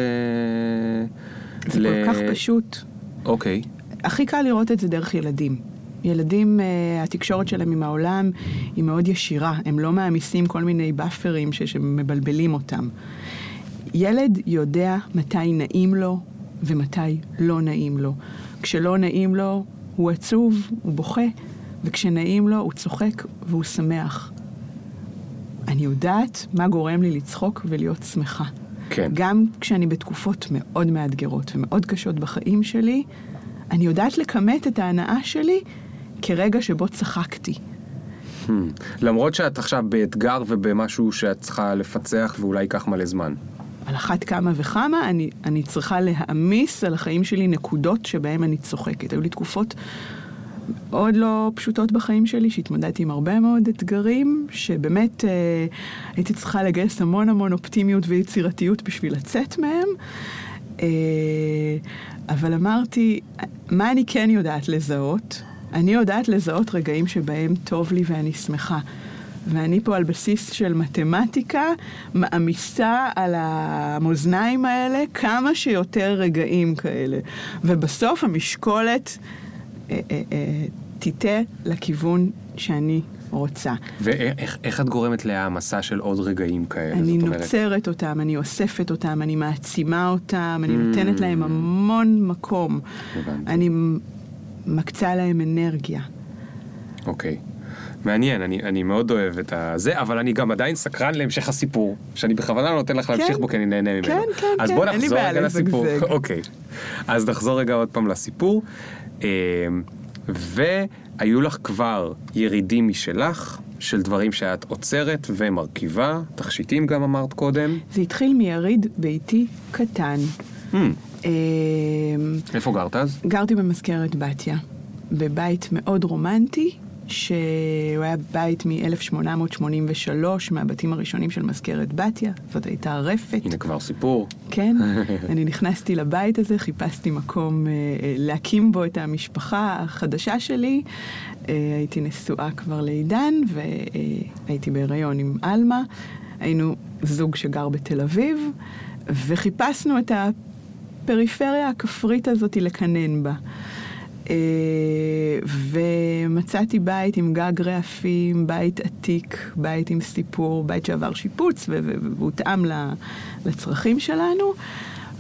זה ל... כל כך פשוט. אוקיי. הכי קל לראות את זה דרך ילדים. ילדים, התקשורת שלהם עם העולם היא מאוד ישירה. הם לא מאמיסים כל מיני באפרים שמבלבלים אותם. ילד יודע מתי נעים לו ומתי לא נעים לו. כשלא נעים לו, הוא עצוב, הוא בוכה, וכשנעים לו, הוא צוחק והוא שמח. אני יודעת מה גורם לי לצחוק ולהיות שמחה. כן. גם כשאני בתקופות מאוד מאתגרות ומאוד קשות בחיים שלי, אני יודעת לקמת את ההנאה שלי כרגע שבו צחקתי. Hmm. למרות שאת עכשיו באתגר ובמשהו שאת צריכה לפצח ואולי ייקח מלא זמן. על אחת כמה וכמה אני, אני צריכה להעמיס על החיים שלי נקודות שבהם אני צוחקת. היו לי תקופות עוד לא פשוטות בחיים שלי, שהתמודדתי עם הרבה מאוד אתגרים, שבאמת אה, הייתי צריכה לגייס המון המון אופטימיות ויצירתיות בשביל לצאת מהם. אה, אבל אמרתי, מה אני כן יודעת לזהות? אני יודעת לזהות רגעים שבהם טוב לי ואני שמחה. ואני פה על בסיס של מתמטיקה, מאמיסה על המאזניים האלה כמה שיותר רגעים כאלה. ובסוף המשקולת תיתה לכיוון שאני רוצה. ואיך את גורמת להעמסה של עוד רגעים כאלה? אני נוצרת אותם, אני אוספת אותם, אני מעצימה אותם, אני נותנת להם המון מקום. אני מקצה להם אנרגיה. אוקיי. מעניין, אני, אני מאוד אוהב את זה, אבל אני גם עדיין סקרן להמשך הסיפור, שאני בכוונה לא נותן לך להמשיך בו, כי אני נהנה ממנו. כן, כן, כן. אז בוא נחזור רגע לסיפור. אוקיי. אז נחזור רגע עוד פעם לסיפור. והיו לך כבר ירידים משלך, של דברים שאת עוצרת ומרכיבה, תכשיטים גם אמרת קודם. זה התחיל מיריד ביתי קטן. איפה גרת אז? גרתי במזכרת בתיה, בבית מאוד רומנטי, שהוא היה בית מ-אלף שמונה מאות שמונים ושלוש, מהבתים הראשונים של מזכרת בתיה, זאת הייתה רפת. הנה כבר סיפור. כן, אני נכנסתי לבית הזה, חיפשתי מקום אה, להקים בו את המשפחה החדשה שלי, אה, הייתי נשואה כבר לעידן, והייתי בהיריון עם אלמה, היינו זוג שגר בתל אביב, וחיפשנו את הפריפריה הכפרית הזאת לקנן בה. ומצאתי בית עם גג רעפים, בית עתיק, בית עם סיפור, בית שעבר שיפוץ והותאם לצרכים שלנו,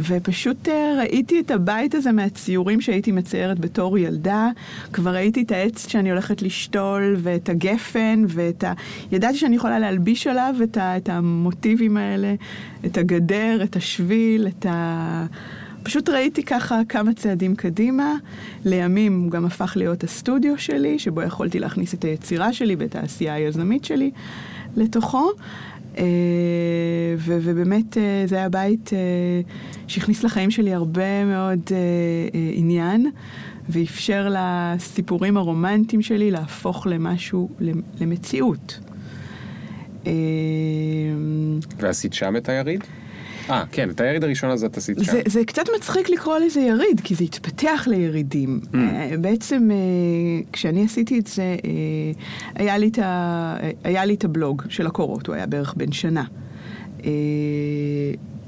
ופשוט ראיתי את הבית הזה מהציורים שהייתי מציירת בתור ילדה. כבר ראיתי את העץ שאני הולכת לשתול ואת הגפן ואת ה... ידעתי שאני יכולה להלביש עליו את ה... את המוטיבים האלה, את הגדר, את השביל, את ה... פשוט ראיתי ככה כמה צעדים קדימה. לימים הוא גם הפך להיות הסטודיו שלי, שבו יכולתי להכניס את היצירה שלי ואת העשייה היזמית שלי לתוכו. ובאמת זה היה בית שהכניס לחיים שלי הרבה מאוד עניין, ואפשר לסיפורים הרומנטיים שלי להפוך למשהו, למציאות. ועשית שם את היריד? אה, כן, את היריד הראשון הזה את עשית שם. זה, זה קצת מצחיק לקרוא לזה יריד, כי זה התפתח לירידים. Mm. בעצם, כשאני עשיתי את זה, היה לי את, ה... היה לי את הבלוג של הקורות, הוא היה בערך בן שנה.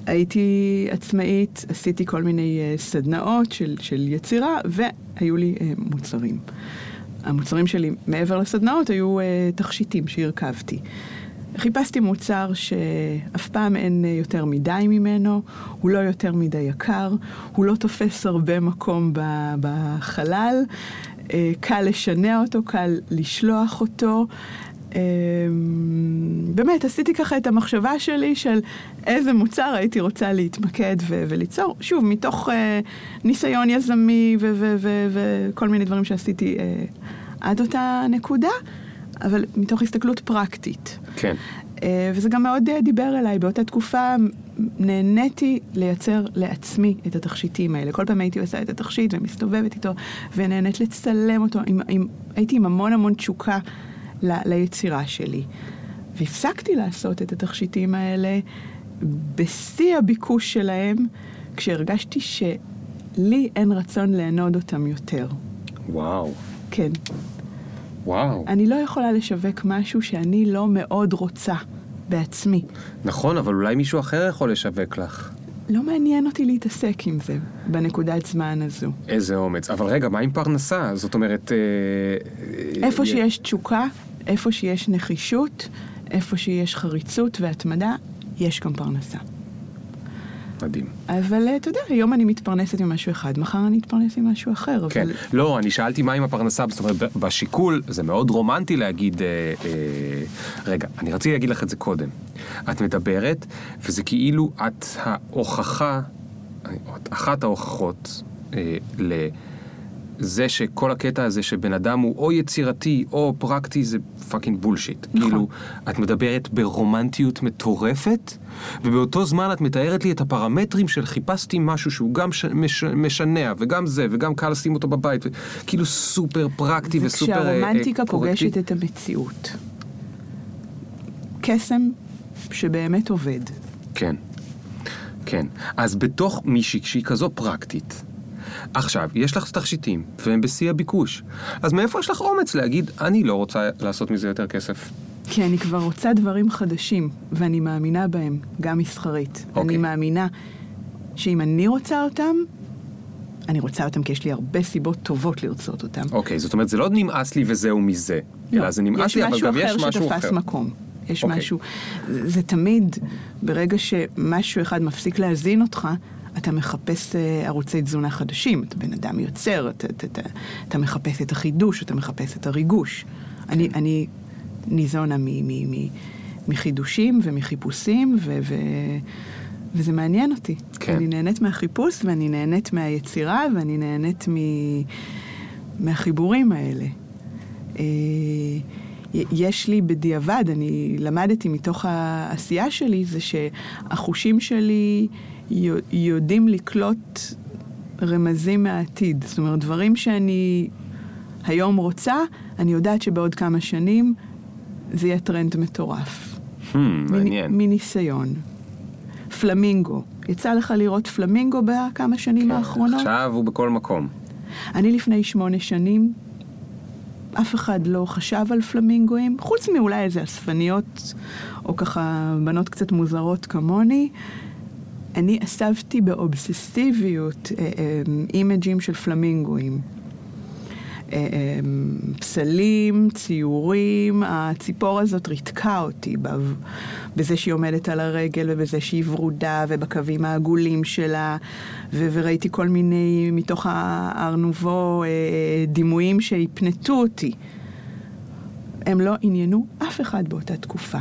הייתי עצמאית, עשיתי כל מיני סדנאות של, של יצירה, והיו לי מוצרים. המוצרים שלי, מעבר לסדנאות, היו תכשיטים שהרכבתי. חיפשתי מוצר שאף פעם אין יותר מדי ממנו, הוא לא יותר מדי יקר, הוא לא תופס הרבה מקום בחלל, קל לשנע אותו, קל לשלוח אותו. באמת, עשיתי ככה את המחשבה שלי של איזה מוצר הייתי רוצה להתמקד וליצור. שוב, מתוך ניסיון יזמי וכל מיני דברים שעשיתי עד אותה נקודה. אבל מתוך הסתכלות פרקטית. כן. וזה גם מאוד דיבר אליי. באותה תקופה נהניתי לייצר לעצמי את התכשיטים האלה. כל פעם הייתי עושה את התכשיט ומסתובבת איתו, ונהנית לצלם אותו. עם, עם, הייתי עם המון המון תשוקה ל, ליצירה שלי. והפסקתי לעשות את התכשיטים האלה בשיא הביקוש שלהם, כשהרגשתי שלי אין רצון לענוד אותם יותר. וואו. כן. וואו. אני לא יכולה לשווק משהו שאני לא מאוד רוצה בעצמי. נכון, אבל אולי מישהו אחר יכול לשווק לך. לא מעניין אותי להתעסק עם זה בנקודת זמן הזו. איזה אומץ. אבל רגע, מה עם פרנסה? זאת אומרת... איפה שיש תשוקה, איפה שיש נחישות, איפה שיש חריצות והתמדה, יש גם פרנסה. מדהים. אבל אתה יודע, היום אני מתפרנסת עם משהו אחד, מחר אני אתפרנס עם משהו אחר. כן, אבל... לא, אני שאלתי מה עם הפרנסה, זאת אומרת, בשיקול, זה מאוד רומנטי להגיד, אה, אה, רגע, אני רציתי להגיד לך את זה קודם. את מדברת, וזה כאילו את ההוכחה, אחת ההוכחות, אה, לזה שכל הקטע הזה שבן אדם הוא או יצירתי או פרקטי, זה פאקינג בולשיט. נכון. כאילו, את מדברת ברומנטיות מטורפת, ובאותו זמן את מתארת לי את הפרמטרים של חיפשתי משהו שהוא גם ש... מש... משנע, וגם זה, וגם קל לשים אותו בבית, ו... כאילו סופר פרקטי וסופר... וכשהרומנטיקה פוגשת את המציאות. קסם שבאמת עובד. כן, כן. אז בתוך מישהי שהיא כזו פרקטית, עכשיו, יש לך תכשיטים, והם בשיא הביקוש, אז מאיפה יש לך אומץ להגיד, אני לא רוצה לעשות מזה יותר כסף? כי אני כבר רוצה דברים חדשים, ואני מאמינה בהם, גם מסחרית. Okay. אני מאמינה שאם אני רוצה אותם, אני רוצה אותם כי יש לי הרבה סיבות טובות לרצות אותם. אוקיי, okay, זאת אומרת, זה לא נמאס לי וזהו מזה, לא. אלא זה נמאס לי, אבל גם יש משהו אחר. יש משהו אחר שתפס מקום. יש okay. משהו, זה, זה תמיד, ברגע שמשהו אחד מפסיק להזין אותך, אתה מחפש ערוצי תזונה חדשים, אתה בן אדם יוצר, אתה, אתה, אתה, אתה מחפש את החידוש, אתה מחפש את הריגוש. Okay. אני, אני ניזונה מ, מ, מ, מחידושים ומחיפושים, ו, ו, וזה מעניין אותי. Okay. אני נהנית מהחיפוש, ואני נהנית מהיצירה, ואני נהנית מ, מהחיבורים האלה. יש לי בדיעבד, אני למדתי מתוך העשייה שלי, זה שהחושים שלי... יודעים לקלוט רמזים מהעתיד. זאת אומרת, דברים שאני היום רוצה, אני יודעת שבעוד כמה שנים זה יהיה טרנד מטורף. מעניין. מניסיון. פלמינגו. יצא לך לראות פלמינגו בכמה שנים האחרונות? עכשיו הוא בכל מקום. אני לפני שמונה שנים, אף אחד לא חשב על פלמינגויים, חוץ מאולי איזה אספניות, או ככה בנות קצת מוזרות כמוני, אני אספתי באובססיביות אימג'ים של פלמינגויים. פסלים, ציורים, הציפור הזאת ריתקה אותי בזה שהיא עומדת על הרגל ובזה שהיא ורודה ובקווים העגולים שלה, וראיתי כל מיני מתוך הארנובו דימויים שהפנטו אותי. הם לא עניינו אף אחד באותה תקופה.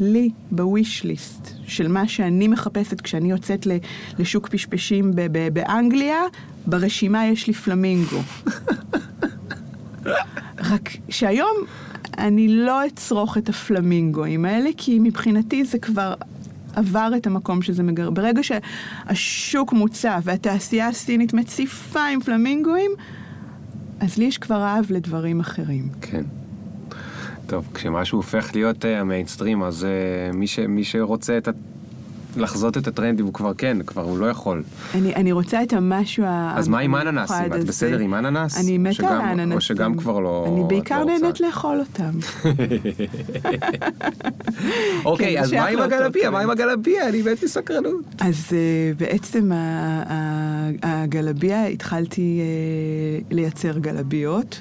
לי בווישליסט של מה שאני מחפשת כשאני יוצאת לשוק פשפשים באנגליה, ברשימה יש לי פלמינגו. רק שהיום אני לא אצרוך את הפלמינגויים האלה, כי מבחינתי זה כבר עבר את המקום שזה מגר... ברגע שהשוק מוצא והתעשייה הסינית מציפה עם פלמינגויים, אז לי יש כבר אהב לדברים אחרים. כן. טוב, כשמשהו הופך להיות המיינסטרים, אז מי שרוצה לחזות את הטרנדים, הוא כבר כן, כבר הוא לא יכול. אני רוצה את המשהו... אז מה עם אננסים? את בסדר עם אננס? אני מתה על אננסים. או שגם כבר לא... אני בעיקר באמת לאכול אותם. אוקיי, אז מה עם הגלביה? מה עם הגלביה? אני באמת מסקרנות. אז בעצם הגלביה, התחלתי לייצר גלביות,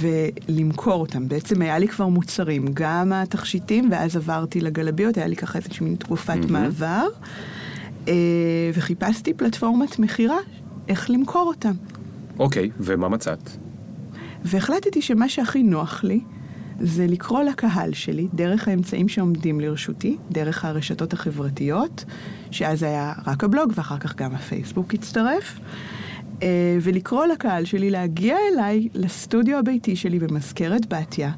ולמכור אותם. בעצם היה לי כבר מוצרים, גם התכשיטים, ואז עברתי לגלביות, היה לי ככה איזושהי מין תקופת mm-hmm. מעבר, וחיפשתי פלטפורמת מחירה, איך למכור אותם. אוקיי, okay, ומה מצאת? והחלטתי שמה שהכי נוח לי, זה לקרוא לקהל שלי, דרך האמצעים שעומדים לרשותי, דרך הרשתות החברתיות, שאז היה רק הבלוג, ואחר כך גם הפייסבוק הצטרף, ולקרוא לקהל שלי להגיע אליי לסטודיו הביתי שלי במזכרת בתיה,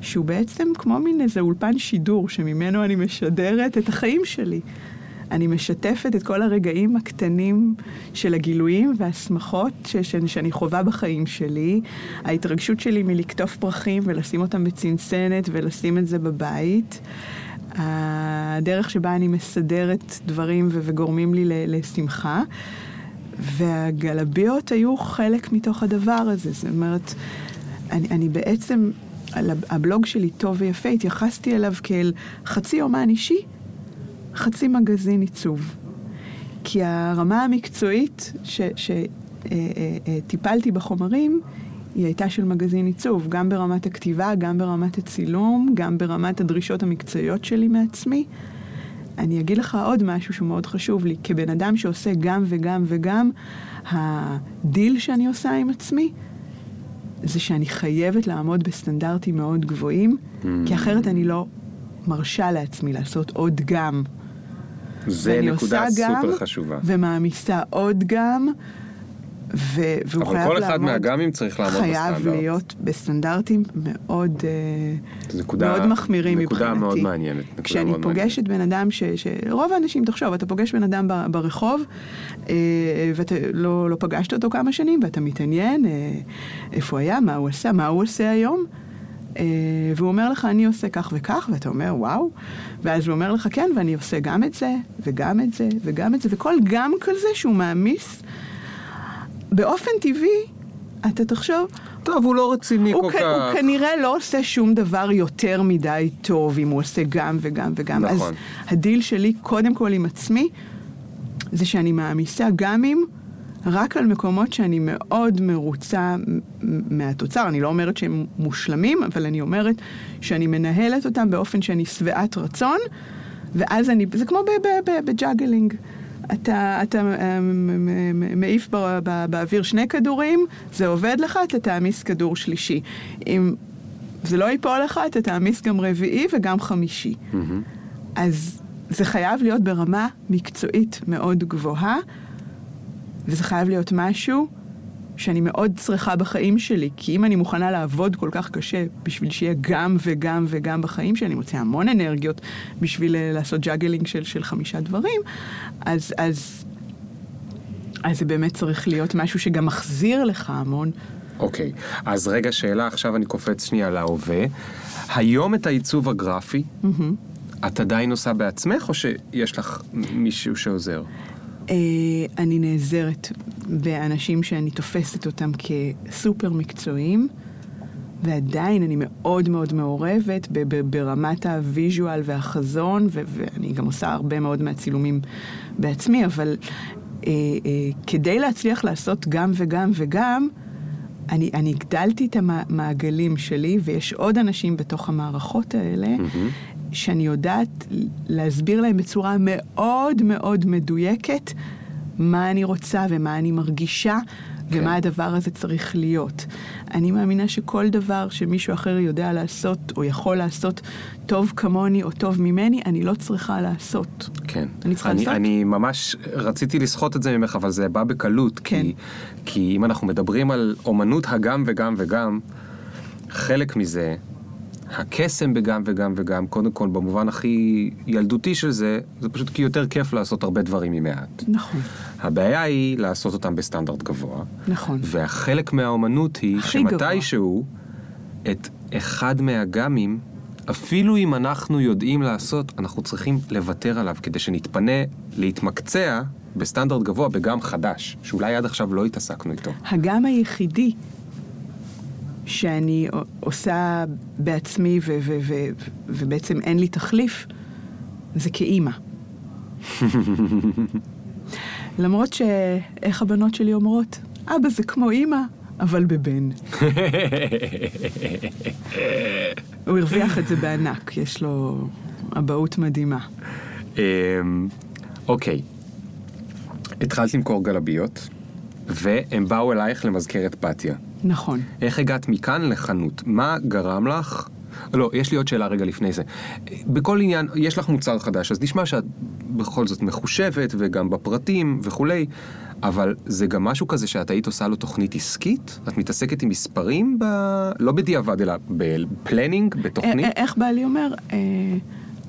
שהוא בעצם כמו מין איזה אולפן שידור שממנו אני משדרת את החיים שלי. אני משתפת את כל הרגעים הקטנים של הגילויים והשמחות שאני חובה בחיים שלי. ההתרגשות שלי מלקטוף פרחים ולשים אותם בצנצנת ולשים את זה בבית. הדרך שבה אני מסדרת דברים וגורמים לי לשמחה. והגלביות היו חלק מתוך הדבר הזה. זאת אומרת, אני, אני בעצם, הבלוג שלי טוב ויפה, התייחסתי אליו כאל חצי אומן אישי, חצי מגזין עיצוב. כי הרמה המקצועית שטיפלתי בחומרים, היא הייתה של מגזין עיצוב, גם ברמת הכתיבה, גם ברמת הצילום, גם ברמת הדרישות המקצועיות שלי מעצמי. אני אגיד לך עוד משהו שמאוד חשוב לי, כבן אדם שעושה גם וגם וגם, הדיל שאני עושה עם עצמי, זה שאני חייבת לעמוד בסטנדרטים מאוד גבוהים, כי אחרת אני לא מרשה לעצמי לעשות עוד גם. זה נקודה סופר חשובה. ומעמיסה עוד גם, והוא חייב לעמוד... אבל כל אחד מהגמים צריך לעמוד בסטנדרט. חייב להיות בסטנדרטים מאוד מחמירים מבחינתי. נקודה מאוד מעניינת. כשאני פוגשת בן אדם, שרוב האנשים, תחשוב, אתה פוגש בן אדם ברחוב, ואתה לא פגשת אותו כמה שנים, ואתה מתעניין איפה היה, מה הוא עשה, מה הוא עושה היום, והוא אומר לך, אני עושה כך וכך, ואתה אומר, וואו, ואז הוא אומר לך, כן, ואני עושה גם את זה, וגם את זה, וגם את זה, וכל גם כזה שהוא מעמיס, באופן טבעי, אתה תחשוב... טוב, הוא לא רציני כל כך. הוא כנראה לא עושה שום דבר יותר מדי טוב, אם הוא עושה גם וגם וגם. נכון. אז הדיל שלי, קודם כל עם עצמי, זה שאני מעמיסה גמים, רק על מקומות שאני מאוד מרוצה מהתוצר. אני לא אומרת שהם מושלמים, אבל אני אומרת שאני מנהלת אותם באופן שאני שבעת רצון, ואז אני... זה כמו בג'אגלינג. אתה, אתה מעיף בא, בא, באוויר שני כדורים, זה עובד לך, אתה תעמיס כדור שלישי. אם זה לא ייפול לך, אתה תעמיס גם רביעי וגם חמישי. Mm-hmm. אז זה חייב להיות ברמה מקצועית מאוד גבוהה, וזה חייב להיות משהו שאני מאוד צריכה בחיים שלי, כי אם אני מוכנה לעבוד כל כך קשה, בשביל שיהיה גם וגם וגם בחיים שלי, אני מוצאה המון אנרגיות בשביל לעשות ג'אגלינג של, של חמישה דברים, אז, אז, אז זה באמת צריך להיות משהו שגם מחזיר לך המון. אוקיי, okay. אז רגע שאלה, עכשיו אני קופץ שנייה להווה. היום את העיצוב הגרפי, mm-hmm. את עדיין עושה בעצמך, או שיש לך מישהו שעוזר? אני נעזרת באנשים שאני תופסת אותם כסופר מקצועיים, ועדיין אני מאוד מאוד מעורבת ברמת הוויז'ואל והחזון, ואני גם עושה הרבה מאוד מהצילומים בעצמי, אבל כדי להצליח לעשות גם וגם וגם, אני, אני הגדלתי את המעגלים שלי, ויש עוד אנשים בתוך המערכות האלה, שאני יודעת להסביר להם בצורה מאוד מאוד מדויקת מה אני רוצה ומה אני מרגישה ומה הדבר הזה צריך להיות. אני מאמינה שכל דבר שמישהו אחר יודע לעשות או יכול לעשות טוב כמוני או טוב ממני, אני לא צריכה לעשות. כן. אני צריכה לעשות? אני ממש רציתי לשחוט את זה ממך, אבל זה בא בקלות. כן. כי, כי אם אנחנו מדברים על אומנות הגם וגם וגם, חלק מזה... הקסם בגם וגם וגם, קודם כל, במובן הכי ילדותי של זה, זה פשוט כי יותר כיף לעשות הרבה דברים ממעט. נכון. הבעיה היא לעשות אותם בסטנדרט גבוה. נכון. והחלק מהאומנות היא שמתישהו, את אחד מהגמים, אפילו אם אנחנו יודעים לעשות, אנחנו צריכים לוותר עליו, כדי שנתפנה להתמקצע בסטנדרט גבוה בגם חדש, שאולי עד עכשיו לא התעסקנו איתו. הגם היחידי, שאני עושה בעצמי ו- ו- ו- ובעצם אין לי תחליף, זה כאימא. למרות שאיך הבנות שלי אומרות, אבא זה כמו אימא, אבל בבן. הוא הרוויח את זה בענק, יש לו הבאות מדהימה. אוקיי, התחלת למכור גלביות, והם באו אלייך למזכרת בתיה. נכון. איך הגעת מכאן לחנות? מה גרם לך? לא, יש לי עוד שאלה רגע לפני זה. בכל עניין, יש לך מוצר חדש, אז נשמע שאת בכל זאת מחושבת, וגם בפרטים וכולי, אבל זה גם משהו כזה שאת היית עושה לו תוכנית עסקית? את מתעסקת עם מספרים? ב... לא בדיעבד, אלא בפלנינג, בתוכנית? א- א- איך בעלי אומר? א-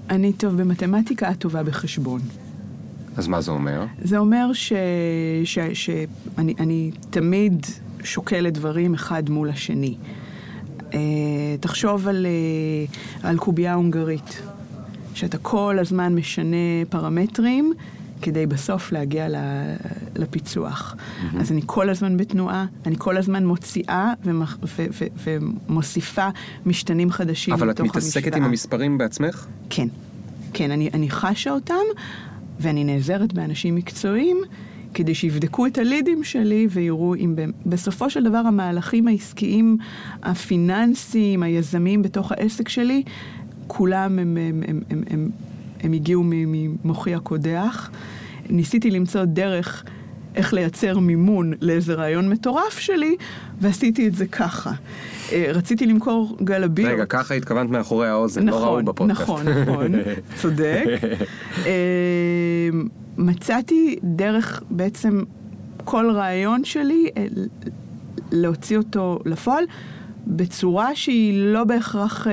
אני טוב במתמטיקה, את טובה בחשבון. אז מה זה אומר? זה אומר ש... ש... ש... אני, אני תמיד... שוקלת דברים אחד מול השני. Uh, תחשוב על, uh, על קובייה הונגרית, שאתה כל הזמן משנה פרמטרים, כדי בסוף להגיע ל, לפיצוח. Mm-hmm. אז אני כל הזמן בתנועה, אני כל הזמן מוציאה ומח... ו- ו- ו- ומוסיפה משתנים חדשים בתוך המשוואה. אבל את מתעסקת עם המספרים בעצמך? כן. כן, אני, אני חשה אותם, ואני נעזרת באנשים מקצועיים, כדי שיבדקו את הלידים שלי ויראו אם בסופו של דבר המהלכים העסקיים, הפיננסיים, היזמים בתוך העסק שלי, כולם הם, הם, הם, הם, הם, הם הגיעו ממוחי הקודח. ניסיתי למצוא דרך איך לייצר מימון לאיזה רעיון מטורף שלי, ועשיתי את זה ככה. רציתי למכור גלביות. רגע, ככה התכוונת מאחורי האוזן, נכון, לא ראו בפודקאסט. נכון, נכון, צודק. מצאתי דרך בעצם כל רעיון שלי להוציא אותו לפועל, בצורה שהיא לא בהכרח אה,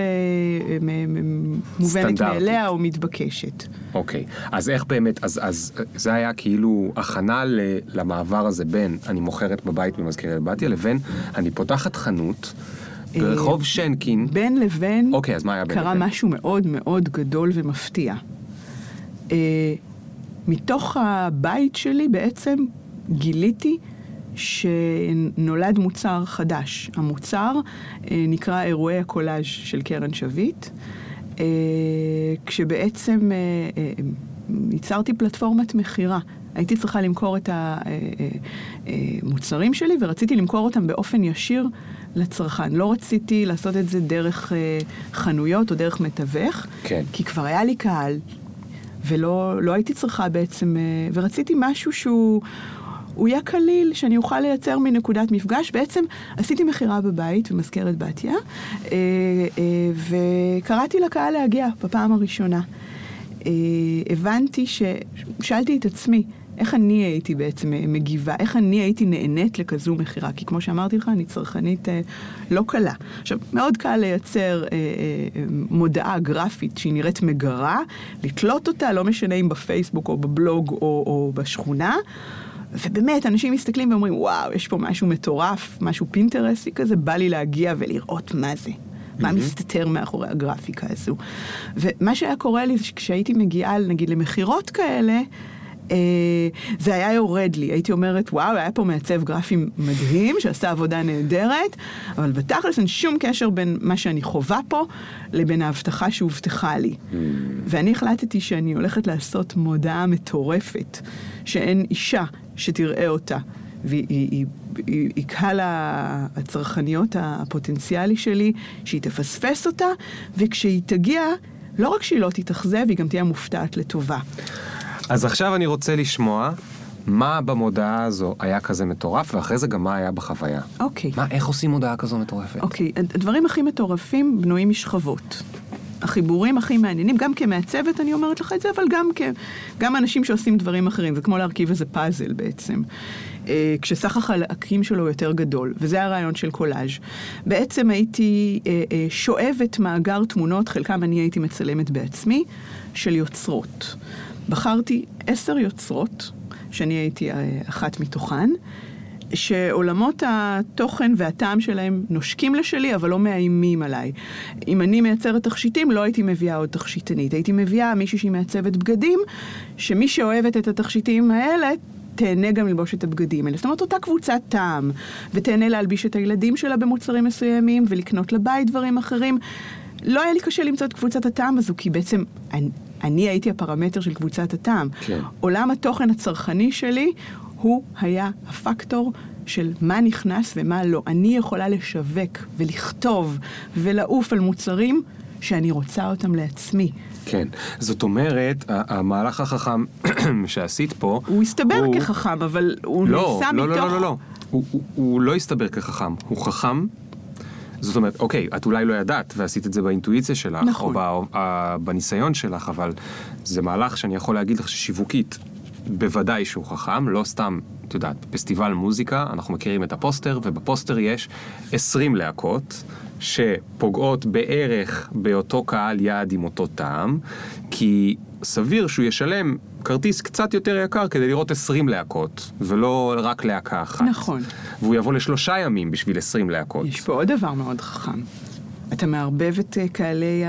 מובנת מאליה או מתבקשת. אוקיי, אז איך באמת, אז, אז זה היה כאילו הכנה ל, למעבר הזה בין אני מוכרת בבית במזכירת בתיה, לבין אני פותחת חנות ברחוב אה, שנקין. בין לבין אוקיי, אז מה היה בין קרה לבין? משהו מאוד מאוד גדול ומפתיע. אה, מתוך הבית שלי בעצם גיליתי שנולד מוצר חדש. המוצר נקרא אירועי הקולאז של קרן שביט, כשבעצם ייצרתי פלטפורמת מחירה. הייתי צריכה למכור את המוצרים שלי, ורציתי למכור אותם באופן ישיר לצרכן. לא רציתי לעשות את זה דרך חנויות או דרך מתווך, כן. כי כבר היה לי קהל, ולא לא הייתי צריכה בעצם, ורציתי משהו שהוא הוא יהיה קליל, שאני אוכל לייצר מנקודת מפגש. בעצם עשיתי מחירה בבית במזכרת בתיה, וקראתי לקהל להגיע בפעם הראשונה. הבנתי ש... שאלתי את עצמי, איך אני הייתי בעצם מגיבה, איך אני הייתי נהנית לכזו מחירה, כי כמו שאמרתי לך, אני צרכנית לא קלה. עכשיו, מאוד קל לייצר מודעה גרפית שהיא נראית מגרה, לתלות אותה, לא משנה אם בפייסבוק או בבלוג או, או בשכונה, ובאמת, אנשים מסתכלים ואומרים, וואו, יש פה משהו מטורף, משהו פינטרסטי כזה, בא לי להגיע ולראות מה זה. Mm-hmm. מה מסתתר מאחורי הגרפיקה הזו. ומה שהיה קורה לי, כשהייתי מגיעה, נגיד, למחירות כאלה, אה, זה היה יורד לי. הייתי אומרת, וואו, היה פה מעצב גרפים מדהים, שעשה עבודה נהדרת, אבל בתכלס אין שום קשר בין מה שאני חובה פה, לבין ההבטחה שהובטחה לי. Mm-hmm. ואני החלטתי שאני הולכת לעשות מודעה מטורפת, שאין אישה, שתראה אותה, והיא קהל הצרכניות הפוטנציאלי שלי, שהיא תפספס אותה, וכשהיא תגיע, לא רק שהיא לא תתאכזב, היא גם תהיה מופתעת לטובה. אז עכשיו אני רוצה לשמוע, מה במודעה הזו היה כזה מטורף, ואחרי זה גם מה היה בחוויה. אוקיי. מה, איך עושים מודעה כזו מטורפת? אוקיי, הדברים הכי מטורפים בנויים משכבות. החיבורים הכי מעניינים, גם כמעצבת אני אומרת לך את זה, אבל גם, כ... גם אנשים שעושים דברים אחרים, זה כמו להרכיב איזה פאזל בעצם, אה, כשסך החלקים שלו יותר גדול, וזה הרעיון של קולאז'. בעצם הייתי אה, אה, שואבת מאגר תמונות, חלקם אני הייתי מצלמת בעצמי, של יוצרות. בחרתי עשר יוצרות, שאני הייתי אה, אחת מתוכן, שעולמות התוכן והטעם שלהם נושקים לשלי, אבל לא מאיימים עליי. אם אני מייצרת תכשיטים, לא הייתי מביאה עוד תכשיטנית. הייתי מביאה מישהי שהיא מעצבת בגדים, שמי שאוהבת את התכשיטים האלה, תהנה גם ללבוש את הבגדים האלה. זאת אומרת, אותה קבוצת טעם, ותהנה להלביש את הילדים שלה במוצרים מסוימים, ולקנות לבית דברים אחרים. לא היה לי קשה למצוא את קבוצת הטעם הזו, כי בעצם אני, אני הייתי הפרמטר של קבוצת הטעם. כן. עולם התוכן הצרכני שלי הוא היה הפקטור של מה נכנס ומה לא. אני יכולה לשווק ולכתוב ולעוף על מוצרים שאני רוצה אותם לעצמי. כן. זאת אומרת, המהלך החכם שעשית פה... הוא הסתבר הוא... כחכם, אבל הוא לא, נעשה לא, מתוך... לא, לא, לא, לא. הוא, הוא, הוא לא הסתבר כחכם. הוא חכם. זאת אומרת, אוקיי, את אולי לא ידעת ועשית את זה באינטואיציה שלך, נכון. או בניסיון שלך, אבל זה מהלך שאני יכול להגיד לך ששיווקית. בוודאי שהוא חכם, לא סתם, את יודעת, פסטיבל מוזיקה, אנחנו מכירים את הפוסטר, ובפוסטר יש עשרים להקות, שפוגעות בערך באותו קהל יעד עם אותו טעם, כי סביר שהוא ישלם כרטיס קצת יותר יקר, כדי לראות עשרים להקות, ולא רק להקה אחת. נכון. והוא יבוא לשלושה ימים בשביל עשרים להקות. יש פה עוד דבר מאוד חכם. אתה מערבב את קהלי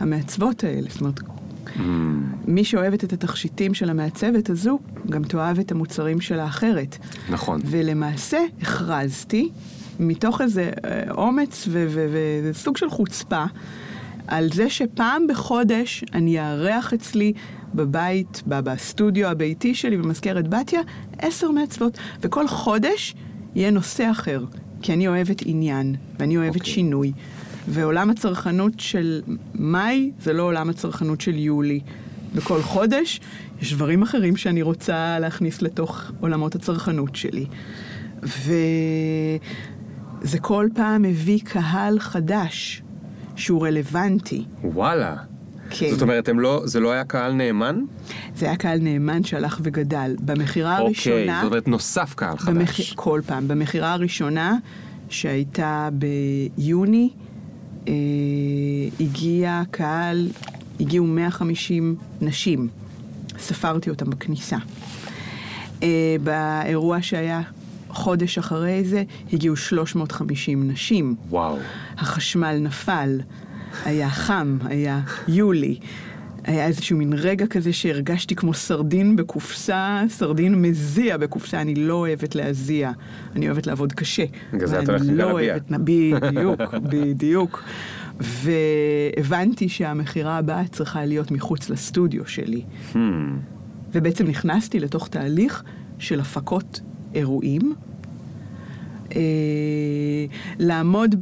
המעצבות האלה, זאת אומרת, מי שאוהבת את התכשיטים של המעצבת הזו, גם תאהב את המוצרים של האחרת. נכון. ולמעשה הכרזתי, מתוך איזה אומץ וסוג של חוצפה, על זה שפעם בחודש אני אארח אצלי בבית, בסטודיו הביתי שלי, במזכרת בתיה, עשר מעצבות, וכל חודש יהיה נושא אחר, כי אני אוהבת עניין, ואני אוהבת okay. שינוי. ועולם הצרכנות של מאי, זה לא עולם הצרכנות של יולי. בכל חודש יש דברים אחרים שאני רוצה להכניס לתוך עולמות הצרכנות שלי. וזה כל פעם מביא קהל חדש, שהוא רלוונטי. וואלה. כן. זאת אומרת, לא, זה לא היה קהל נאמן? זה היה קהל נאמן שהלך וגדל. במחירה הראשונה... אוקיי, זאת אומרת, נוסף קהל חדש. במח... כל פעם. במחירה הראשונה, שהייתה ביוני, אה, הגיע קהל, הגיעו מאה וחמישים נשים. ספרתי אותם בכניסה. אה, באירוע שהיה... חודש אחרי זה הגיעו שלוש מאות וחמישים נשים. וואו. החשמל נפל, היה חם, היה יולי. היה איזשהו מין רגע כזה שהרגשתי כמו סרדין בקופסה, סרדין מזיע בקופסה. אני לא אוהבת להזיע, אני אוהבת לעבוד קשה. בגלל זה את הולכת להביע. אני לא אוהבת, בדיוק, בדיוק. והבנתי שהמחירה הבאה צריכה להיות מחוץ לסטודיו שלי. ובעצם נכנסתי לתוך תהליך של הפקות אירועים, אה, לעמוד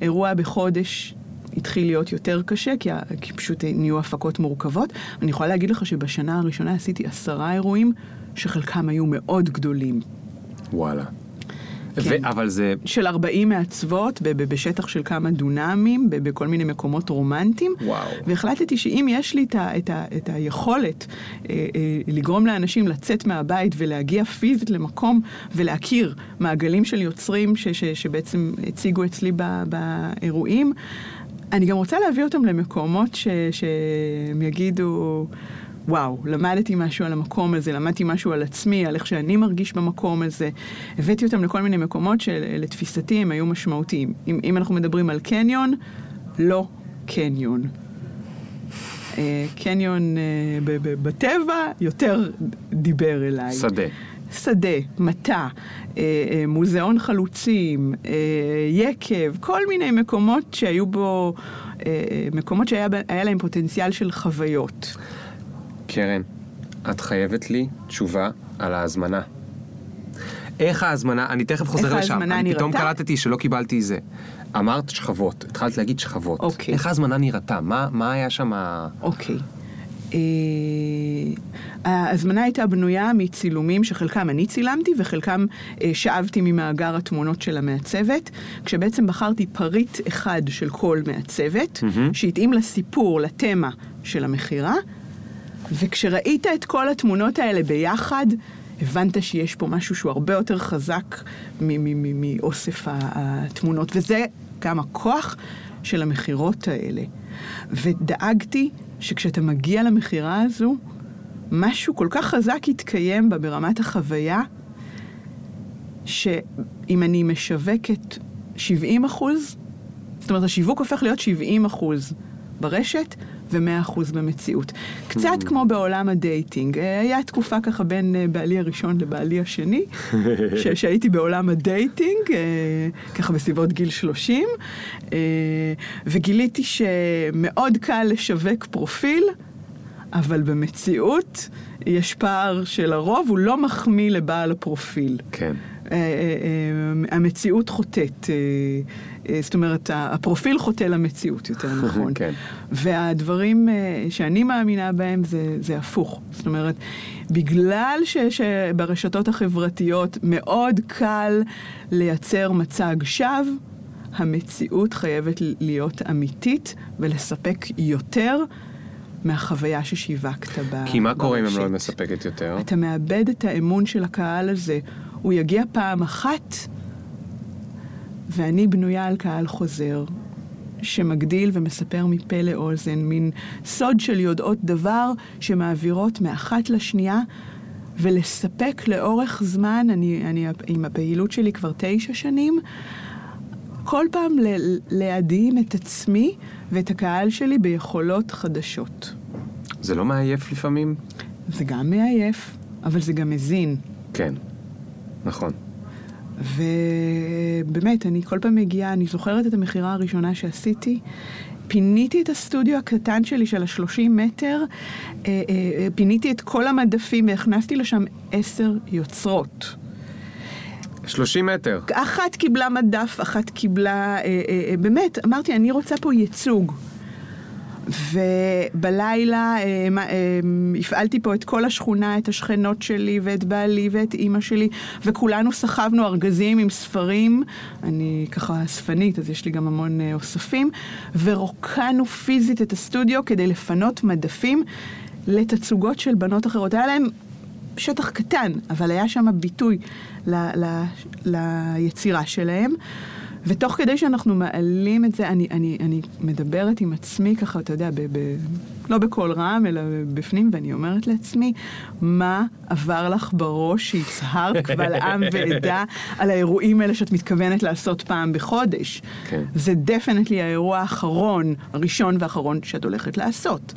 באירוע בחודש התחיל להיות יותר קשה, כי, כי פשוט נהיו הפקות מורכבות. אני יכולה להגיד לך שבשנה הראשונה עשיתי עשרה אירועים, שחלקם היו מאוד גדולים. וואלה. כן. ו- אבל זה... של ארבעים מעצבות, ב- ב- בשטח של כמה דונמים, ב- בכל מיני מקומות רומנטיים. וואו. והחלטתי שאם יש לי את, ה- את, ה- את היכולת א- א- לגרום לאנשים לצאת מהבית ולהגיע פיזית למקום ולהכיר מעגלים של יוצרים ש- ש- שבעצם הציגו אצלי ב- באירועים, אני גם רוצה להביא אותם למקומות ש- שהם יגידו... וואו, למדתי משהו על המקום הזה, למדתי משהו על עצמי, על איך שאני מרגיש במקום הזה. הבאתי אותם לכל מיני מקומות שלתפיסתי הם היו משמעותיים. אם, אם אנחנו מדברים על קניון, לא קניון. קניון בטבע יותר דיבר אליי. שדה. שדה, מטה, מוזיאון חלוצים, יקב, כל מיני מקומות שהיו בו, מקומות שהיה להם פוטנציאל של חוויות. קרן, את חייבת לי תשובה על ההזמנה. איך ההזמנה, אני תכף חוזר לשם, אני פתאום קלטתי שלא קיבלתי זה. אמרת שכבות, התחלת להגיד שכבות. אוקיי. איך ההזמנה נראתה? מה, מה היה שם? אוקיי. אה, ההזמנה הייתה בנויה מצילומים שחלקם אני צילמתי וחלקם אה, שאבתי ממאגר התמונות של המעצבת, כשבעצם בחרתי פריט אחד של כל מעצבת, mm-hmm. שהתאים לסיפור, לתמה של המחירה, וכשראית את כל התמונות האלה ביחד, הבנת שיש פה משהו שהוא הרבה יותר חזק מאוסף התמונות, וזה גם הכוח של המחירות האלה. ודאגתי שכשאתה מגיע למחירה הזו, משהו כל כך חזק יתקיים בה ברמת החוויה, שאם אני משווקת שבעים אחוז, זאת אומרת, השיווק הופך להיות שבעים אחוז ברשת, ומאה אחוז במציאות. קצת כמו בעולם הדייטינג. היה תקופה ככה בין בעלי הראשון לבעלי השני, ש- שהייתי בעולם הדייטינג, ככה בסביבות גיל שלושים, וגיליתי שמאוד קל לשווק פרופיל, אבל במציאות יש פער שלרוב הוא לא מחמיא לבעל הפרופיל. כן. המציאות חוטאת, זאת אומרת, הפרופיל חוטא למציאות, יותר נכון. והדברים שאני מאמינה בהם זה הפוך. זאת אומרת, בגלל שברשתות החברתיות מאוד קל לייצר מצג שווא, המציאות חייבת להיות אמיתית ולספק יותר מהחוויה ששיווקת ברשת. כי מה קורה אם הם לא מספקת יותר? אתה מאבד את האמון של הקהל הזה. הוא יגיע פעם אחת, ואני בנויה על קהל חוזר, שמגדיל ומספר מפה לאוזן, מין סוד של יודעות דבר שמעבירות מאחת לשנייה, ולספק לאורך זמן, אני, אני עם הפעילות שלי כבר תשע שנים, כל פעם ל- להדהים את עצמי ואת הקהל שלי ביכולות חדשות. זה לא מעייף לפעמים? זה גם מעייף, אבל זה גם מזין. כן, נכון. ובאמת, אני כל פעם מגיעה, אני זוכרת את המחירה הראשונה שעשיתי, פיניתי את הסטודיו הקטן שלי של ה-שלושים מטר, פיניתי את כל המדפים והכנסתי לשם עשר יוצרות. שלושים מטר. אחת קיבלה מדף, אחת קיבלה... באמת, אמרתי, אני רוצה פה ייצוג. ובלילה הפעלתי פה את כל השכונה, את השכנות שלי ואת בעלי ואת אימא שלי, וכולנו סחבנו ארגזים עם ספרים, אני ככה ספנית, אז יש לי גם המון אוספים, ורוקנו פיזית את הסטודיו כדי לפנות מדפים לתצוגות של בנות אחרות. היה להם שטח קטן, אבל היה שם ביטוי ל- ל- ליצירה שלהם. ותוך כדי שאנחנו מעלים את זה, אני, אני, אני מדברת עם עצמי ככה, אתה יודע, ב, ב, לא בכל רעם, אלא בפנים, ואני אומרת לעצמי, מה עבר לך בראש שיצהר קבל עם ועדה על האירועים האלה שאת מתכוונת לעשות פעם בחודש? כן. זה דפנטלי האירוע האחרון, הראשון והאחרון שאת הולכת לעשות.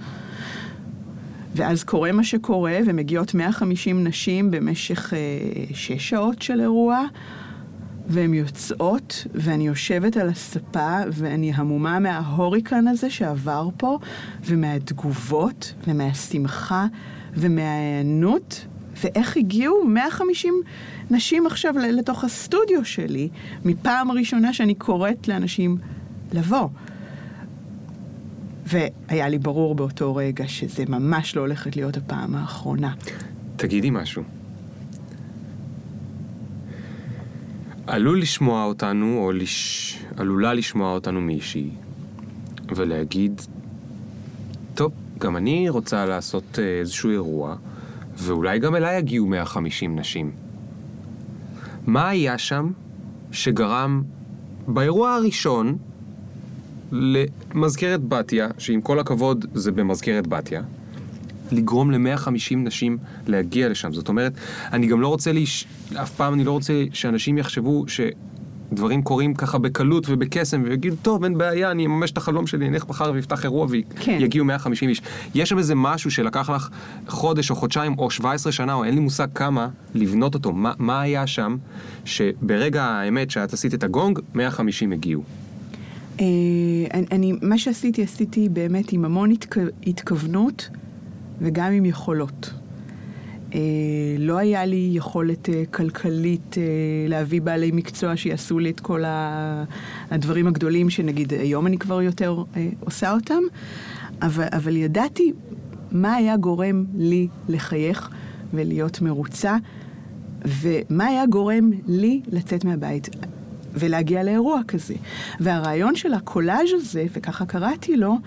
ואז קורה מה שקורה, ומגיעות מאה וחמישים נשים במשך אה, שש שעות של אירוע, והן יוצאות, ואני יושבת על הספה, ואני המומה מההוריקן הזה שעבר פה, ומהתגובות, ומהשמחה, ומההיענות, ואיך הגיעו מאה וחמישים נשים עכשיו לתוך הסטודיו שלי, מפעם ראשונה שאני קוראת לאנשים לבוא. והיה לי ברור באותו רגע שזה ממש לא הולכת להיות הפעם האחרונה. תגידי משהו. עלול לשמוע אותנו, או לש... עלולה לשמוע אותנו מישהי, ולהגיד, טוב, גם אני רוצה לעשות איזשהו אירוע, ואולי גם אליי הגיעו מאה וחמישים נשים. מה היה שם שגרם באירוע הראשון למזכרת בתיה, שעם כל הכבוד זה במזכרת בתיה, לגרום ל-מאה וחמישים נשים להגיע לשם? זאת אומרת, אני גם לא רוצה להיש... אף פעם אני לא רוצה שאנשים יחשבו שדברים קורים ככה בקלות ובקסם, ויגידו, טוב, אין בעיה, אני אממש את החלום שלי, אני אלך בחר ויפתח אירוע ויגיעו מאה וחמישים איש. יש שם איזה משהו שלקח לך חודש או חודשיים או שבע עשרה שנה, או אין לי מושג כמה, לבנות אותו. מה, מה היה שם שברגע האמת שאת עשית את הגונג, מאה וחמישים הגיעו? אני, מה שעשיתי, עשיתי באמת עם המון התכוונות, וגם עם יכולות. אה, לא היה לי יכולת אה, כלכלית אה, להביא בעלי מקצוע שיעשו לי את כל ה... הדברים הגדולים, שנגיד היום אני כבר יותר אה, עושה אותם, אבל, אבל ידעתי מה היה גורם לי לחייך ולהיות מרוצה, ומה היה גורם לי לצאת מהבית ולהגיע לאירוע כזה. והרעיון של הקולאז' הזה, וככה קראתי לו,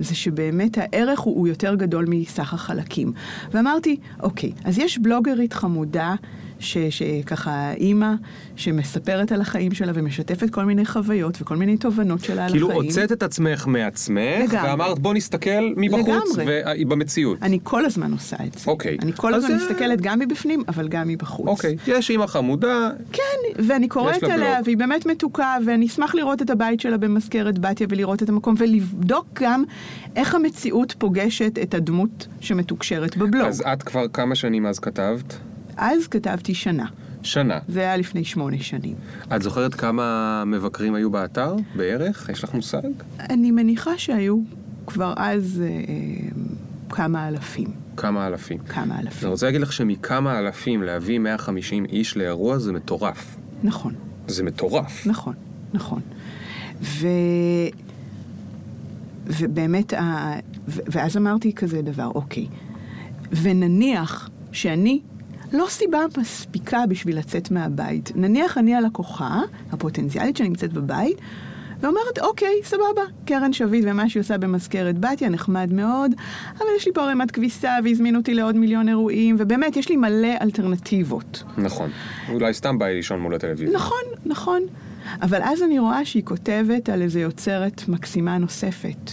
זה שבאמת הערך הוא, הוא יותר גדול מסך החלקים. ואמרתי, אוקיי, אז יש בלוגרית חמודה, ש, שככה אימא, שמספרת על החיים שלה, ומשתפת כל מיני חוויות, וכל מיני תובנות שלה על החיים. כאילו הוצאת את עצמך מעצמך, לגמרי. ואמרת, בוא נסתכל מבחוץ, והיא במציאות. אני כל הזמן עושה את זה. אוקיי. אני כל הזמן זה... מסתכלת גם מבפנים, אבל גם מבחוץ. אוקיי. יש אימא חמודה. כן, ואני קוראת עליה, והיא באמת מתוקה, ואני אשמח לראות את הבית שלה במזכרת בתיה, ולראות את המקום, ולבדוק גם איך המציאות פוגשת את הדמות שמתוקשרת בבלוג. אז את כבר כמה שנים אז כתבת? אז כתבתי שנה. שנה. זה היה לפני שמונה שנים. את זוכרת כמה מבקרים היו באתר? בערך? יש לך מושג? אני מניחה שהיו כבר אז אה, כמה אלפים. כמה אלפים. כמה אלפים. אני רוצה להגיד לך שמכמה אלפים להביא מאה וחמישים איש לאירוע זה מטורף. נכון. זה מטורף. נכון, נכון. ו... ובאמת, ה... ו... ואז אמרתי כזה דבר, אוקיי. ונניח שאני... לא סיבה מספיקה בשביל לצאת מהבית. נניח אני הלקוחה, הפוטנציאלית שנמצאת בבית, ואומרת, אוקיי, סבבה, קרן שביט ומה שהיא עושה במזכרת בתיה, נחמד מאוד, אבל יש לי פה רמת כביסה, והזמינו אותי לעוד מיליון אירועים, ובאמת, יש לי מלא אלטרנטיבות. נכון. אולי סתם בא לי לישון מול הטלוויזיה. נכון, נכון. אבל אז אני רואה שהיא כותבת על איזו יוצרת מקסימה נוספת,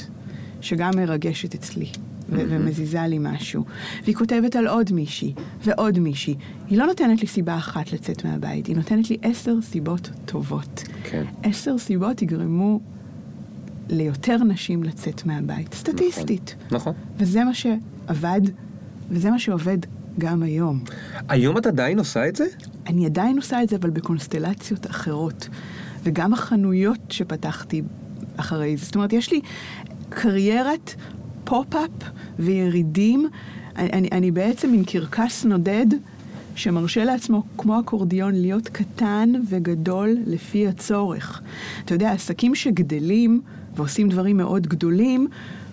שגם מרגשת אצלי. ו- ומזיזה לי משהו. והיא כותבת על עוד מישהי, ועוד מישהי. היא לא נותנת לי סיבה אחת לצאת מהבית, היא נותנת לי עשר סיבות טובות. כן. עשר סיבות יגרמו ליותר נשים לצאת מהבית, סטטיסטית. נכון. וזה מה עבד, וזה מה שעובד גם היום. היום את עדיין עושה את זה? אני עדיין עושה את זה, אבל בקונסטלציות אחרות. וגם החנויות שפתחתי אחרי זה. זאת אומרת, יש לי קריירת פופ-אפ וירידים. אני, אני בעצם עם קרקס נודד, שמרשה לעצמו, כמו אקורדיון, להיות קטן וגדול לפי הצורך. אתה יודע, עסקים שגדלים ועושים דברים מאוד גדולים,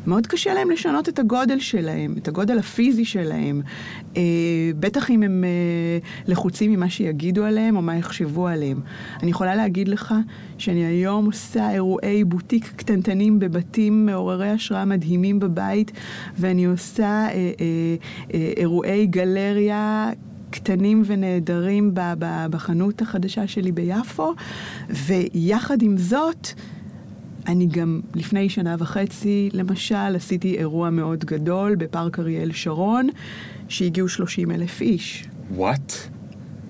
מאוד קשה להם לשנות את הגודל שלהם, את הגודל הפיזי שלהם. אה, בטח אם הם אה, לחוצים ממה שיגידו עליהם או מה יחשבו עליהם. אני יכולה להגיד לך שאני היום עושה אירועי בוטיק קטנטנים בבתים מעוררי השראה מדהימים בבית, ואני עושה אה, אה, אה, אירועי גלריה קטנים ונהדרים בחנות החדשה שלי ביפו, ויחד עם זאת, אני גם לפני שנה וחצי, למשל, עשיתי אירוע מאוד גדול בפארק אריאל שרון, שהגיעו שלושים אלף איש. What?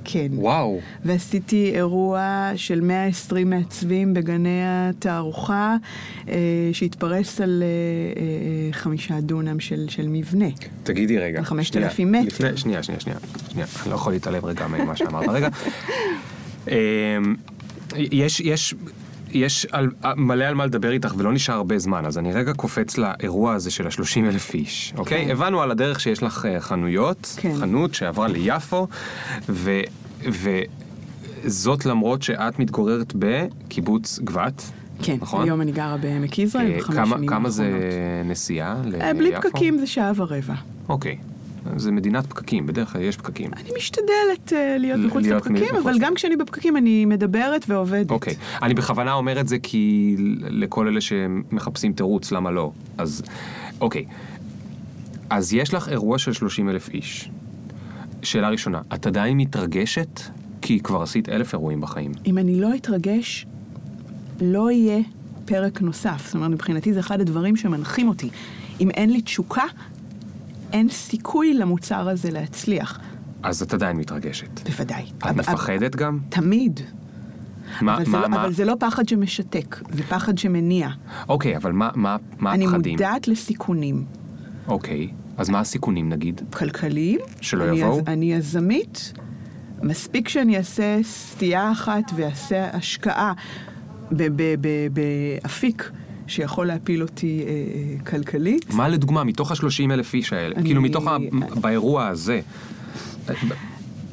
כן. וואו. ועשיתי אירוע של מאה ועשרים מעצבים בגני התערוכה, אה, שהתפרס על אה, אה, חמישה דונם של, של מבנה. תגידי רגע. חמשת אלפים מטר. לפני, שנייה, שנייה, שנייה. שנייה. אני לא יכול להתעלם רגע ממה שאמרת רגע. אה, יש, יש... יש על, מלא על מה לדבר איתך, ולא נשאר הרבה זמן, אז אני רגע קופץ לאירוע הזה של ה-שלושים אלף איש, כן. אוקיי? הבנו על הדרך שיש לך חנויות, כן. חנות שעברה ליפו, ו, וזאת למרות שאת מתגוררת בקיבוץ גבת, כן, נכון? היום אני גרה בעמק יזרעאל, אה, בחמש כמה, שנים. כמה זה אחרונות. נסיעה ליפו? בלי פקקים זה שעה ורבע. אוקיי. זה מדינת פקקים, בדרך כלל יש פקקים. אני משתדלת להיות מחוץ לפקקים, אבל גם כשאני בפקקים אני מדברת ועובדת. אוקיי, אני בכוונה אומר את זה כי לכל אלה שמחפשים תירוץ, למה לא? אז, אוקיי. אז יש לך אירוע של שלושים אלף איש. שאלה ראשונה, את עדיין מתרגשת? כי כבר עשית אלף אירועים בחיים. אם אני לא אתרגש, לא יהיה פרק נוסף. זאת אומרת, מבחינתי זה אחד הדברים שמנחים אותי. אם אין לי תשוקה, אין סיכוי למוצר הזה להצליח. אז את עדיין מתרגשת. בוודאי. את מפחדת גם? תמיד. מה, מה, מה? אבל זה לא פחד שמשתק, זה פחד שמניע. אוקיי, אבל מה, מה, מה הפחדים? אני מודעת לסיכונים. אוקיי, אז מה הסיכונים נגיד? כלכליים. שלא יבואו? אני יזמית. מספיק שאני אעשה סטייה אחת ואעשה השקעה באפיק. שיכול להפיל אותי אה, כלכלית. מה לדוגמה, מתוך ה-שלושים אלף איש האלה? אני... כאילו מתוך ה... באירוע הזה.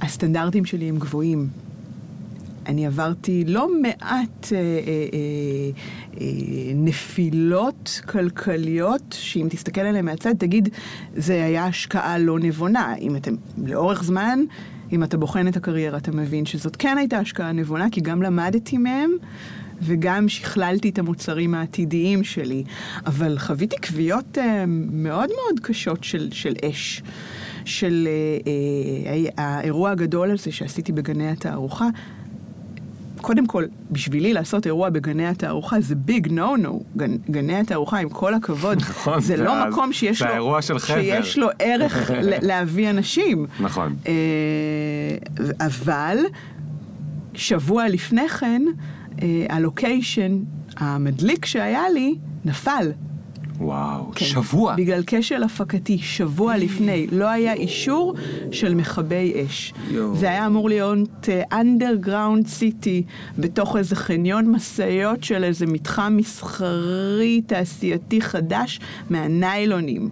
הסטנדרטים שלי הם גבוהים. אני עברתי לא מעט אה, אה, אה, נפילות כלכליות, שאם תסתכל עליהם מהצד, תגיד, זה היה השקעה לא נבונה. אם אתם לאורך זמן, אם אתה בוחן את הקריירה, אתה מבין שזאת כן הייתה השקעה נבונה, כי גם למדתי מהם, וגם שכללתי את המוצרים העתידיים שלי, אבל חוויתי קביעות מאוד מאוד קשות של, של אש, של האירוע הגדול הזה שעשיתי בגני התערוכה. קודם כל, בשבילי לעשות אירוע בגני התערוכה, זה ביג נו נו. גני התערוכה, עם כל הכבוד, נכון, זה לא אז, מקום שיש זה לו, האירוע של חבר. שיש לו ערך להביא אנשים. נכון. אבל שבוע לפני כן, הלוקיישן המדליק שהיה לי נפל. וואו, כן, שבוע. בגלל כשל הפקתי, שבוע לפני, לא היה אישור של מכבי אש. יו. זה היה אמור להיות אנדרגראונד uh, סיטי, בתוך איזה חניון מסעיות של איזה מתחם מסחרי תעשייתי חדש מהניילונים.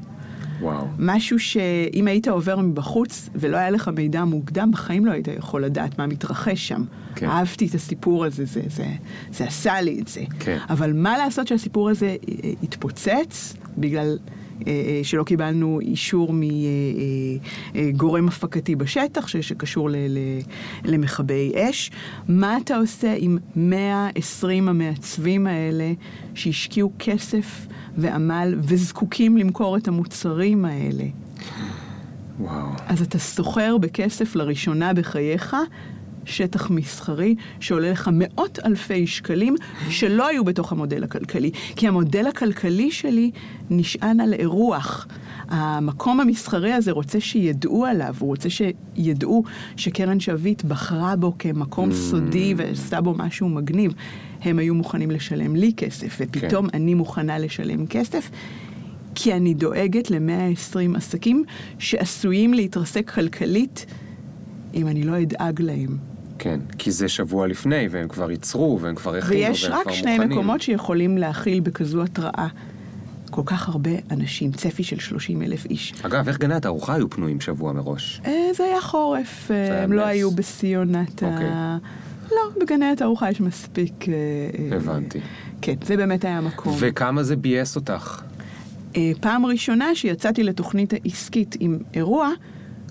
וואו. משהו שאם היית עובר מבחוץ ולא היה לך מידע מוקדם, בחיים לא היית יכול לדעת מה מתרחש שם. כן. אהבתי את הסיפור הזה, זה, זה, זה עשה לי את זה. כן. אבל מה לעשות שהסיפור הזה התפוצץ, בגלל שלא קיבלנו אישור מגורם הפקתי בשטח, שקשור למכבי אש. מה אתה עושה עם מאה ועשרים המעצבים האלה, שהשקיעו כסף ועמל, וזקוקים למכור את המוצרים האלה? וואו. אז אתה סוחר בכסף לראשונה בחייך, שטח מסחרי שעולה לך מאות אלפי שקלים שלא היו בתוך המודל הכלכלי, כי המודל הכלכלי שלי נשען על אירוח. המקום המסחרי הזה רוצה שידעו עליו, הוא רוצה שידעו שקרן שביט בחרה בו כמקום סודי ועשה בו משהו מגניב. הם היו מוכנים לשלם לי כסף, ופתאום אני מוכנה לשלם כסף כי אני דואגת ל-מאה ועשרים עסקים שעשויים להתרסק כלכלית אם אני לא אדאג להם. כן, כי זה שבוע לפני, והם כבר ייצרו, והם כבר הכינו, והם כבר מוכנים. ויש רק שני מקומות שיכולים להכיל בכזו התראה. כל כך הרבה אנשים, צפי של שלושים אלף איש. אגב, איך גני התערוכה היו פנויים שבוע מראש? זה היה חורף, הם לא היו בסיונת ה... לא, בגני התערוכה יש מספיק... הבנתי. כן, זה באמת היה המקום. וכמה זה בייס אותך? פעם ראשונה שיצאתי לתוכנית העסקית עם אירוע,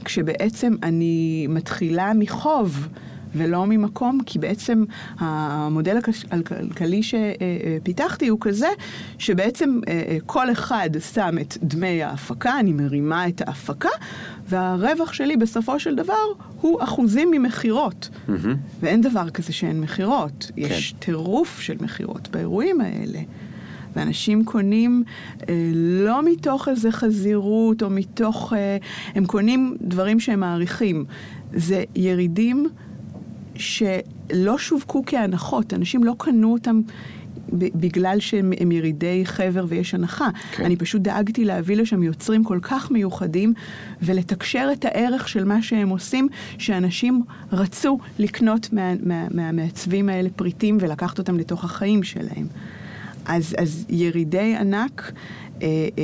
כשבעצם אני מתחילה מחוב... ולא ממקום, כי בעצם המודל הכלכלי שפיתחתי הוא כזה, שבעצם כל אחד שם את דמי ההפקה, אני מרימה את ההפקה, והרווח שלי בסופו של דבר הוא אחוזים ממחירות. Mm-hmm. ואין דבר כזה שאין מחירות. כן. יש טירוף של מחירות באירועים האלה. ואנשים קונים אה, לא מתוך איזה חזירות, או מתוך... אה, הם קונים דברים שהם מעריכים. זה ירידים... שלא שווקו כהנחות, אנשים לא קנו אותם בגלל שהם ירידי חבר ויש הנחה. כן. אני פשוט דאגתי להביא לשם יוצרים כל כך מיוחדים, ולתקשר את הערך של מה שהם עושים, שאנשים רצו לקנות מה, מה, מהמעצבים האלה פריטים, ולקחת אותם לתוך החיים שלהם. אז, אז ירידי ענק אה, אה,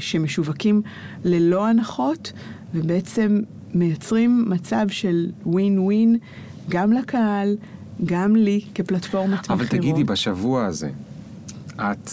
שמשווקים ללא הנחות, ובעצם מייצרים מצב של ווין ווין, גם לקהל, גם לי, כפלטפורמת מחירות. אבל תגידי, בשבוע הזה, את,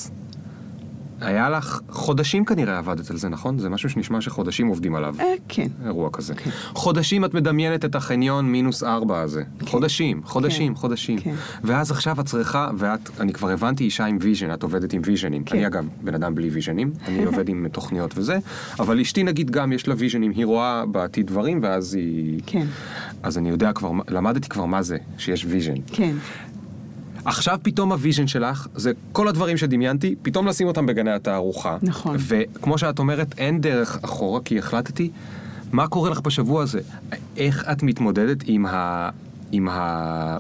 היה לך חודשים כנראה עבדת על זה, נכון? זה משהו שנשמע שחודשים עובדים עליו. כן. אירוע כזה. חודשים את מדמיינת את החניון מינוס ארבע הזה. חודשים, חודשים, חודשים. ואז עכשיו את צריכה, ואת, אני כבר הבנתי אישה עם ויז'ן, את עובדת עם ויז'נים. אני אגב, בן אדם בלי ויז'נים, אני עובד עם תוכניות וזה, אבל אשתי נגיד גם יש לה ויז'נים, היא רואה בעתיד דברים, ואז היא... כן. אז אני יודע כבר, למדתי כבר מה זה, שיש ויז'ן. כן. עכשיו פתאום הוויז'ן שלך, זה כל הדברים שדמיינתי, פתאום לשים אותם בגני התערוכה. נכון. וכמו שאת אומרת, אין דרך אחורה, כי החלטתי, מה קורה לך בשבוע הזה? איך את מתמודדת עם ה... עם ה...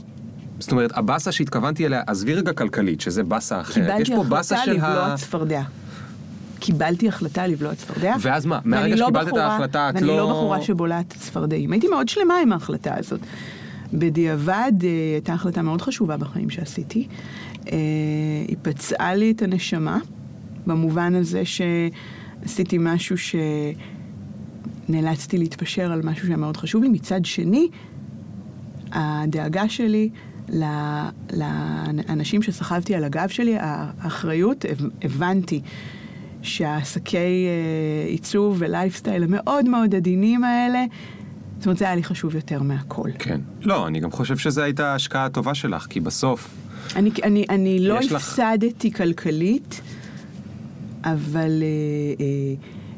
זאת אומרת, הבאסה שהתכוונתי אליה, עזבי רגע כלכלית, שזה באסה אחרת. יש פה באסה של ה... קיבלתי החלטה לבלוע צפרדע. קיבלתי החלטה לבלוע צפרדע. ואז מה? מהרגע שקיבלת את ההחלטה, את לא... ואני לא בחורה שבולעת צפרדעים. הייתי מאוד שלמה עם ההחלטה הזאת. בדיעבד, הייתה החלטה מאוד חשובה בחיים שעשיתי. היא פצעה לי את הנשמה, במובן הזה שעשיתי משהו שנאלצתי להתפשר על משהו שהיה מאוד חשוב לי. מצד שני, הדאגה שלי לאנשים שסחבתי על הגב שלי, האחריות, הבנתי שהעסקי עיצוב ולייפסטייל המאוד מאוד עדינים האלה, זאת אומרת, זה היה לי חשוב יותר מהכל. כן. לא, אני גם חושב שזו הייתה ההשקעה הטובה שלך, כי בסוף... אני, אני, אני לא הפסדתי לך... כלכלית, אבל אה, אה,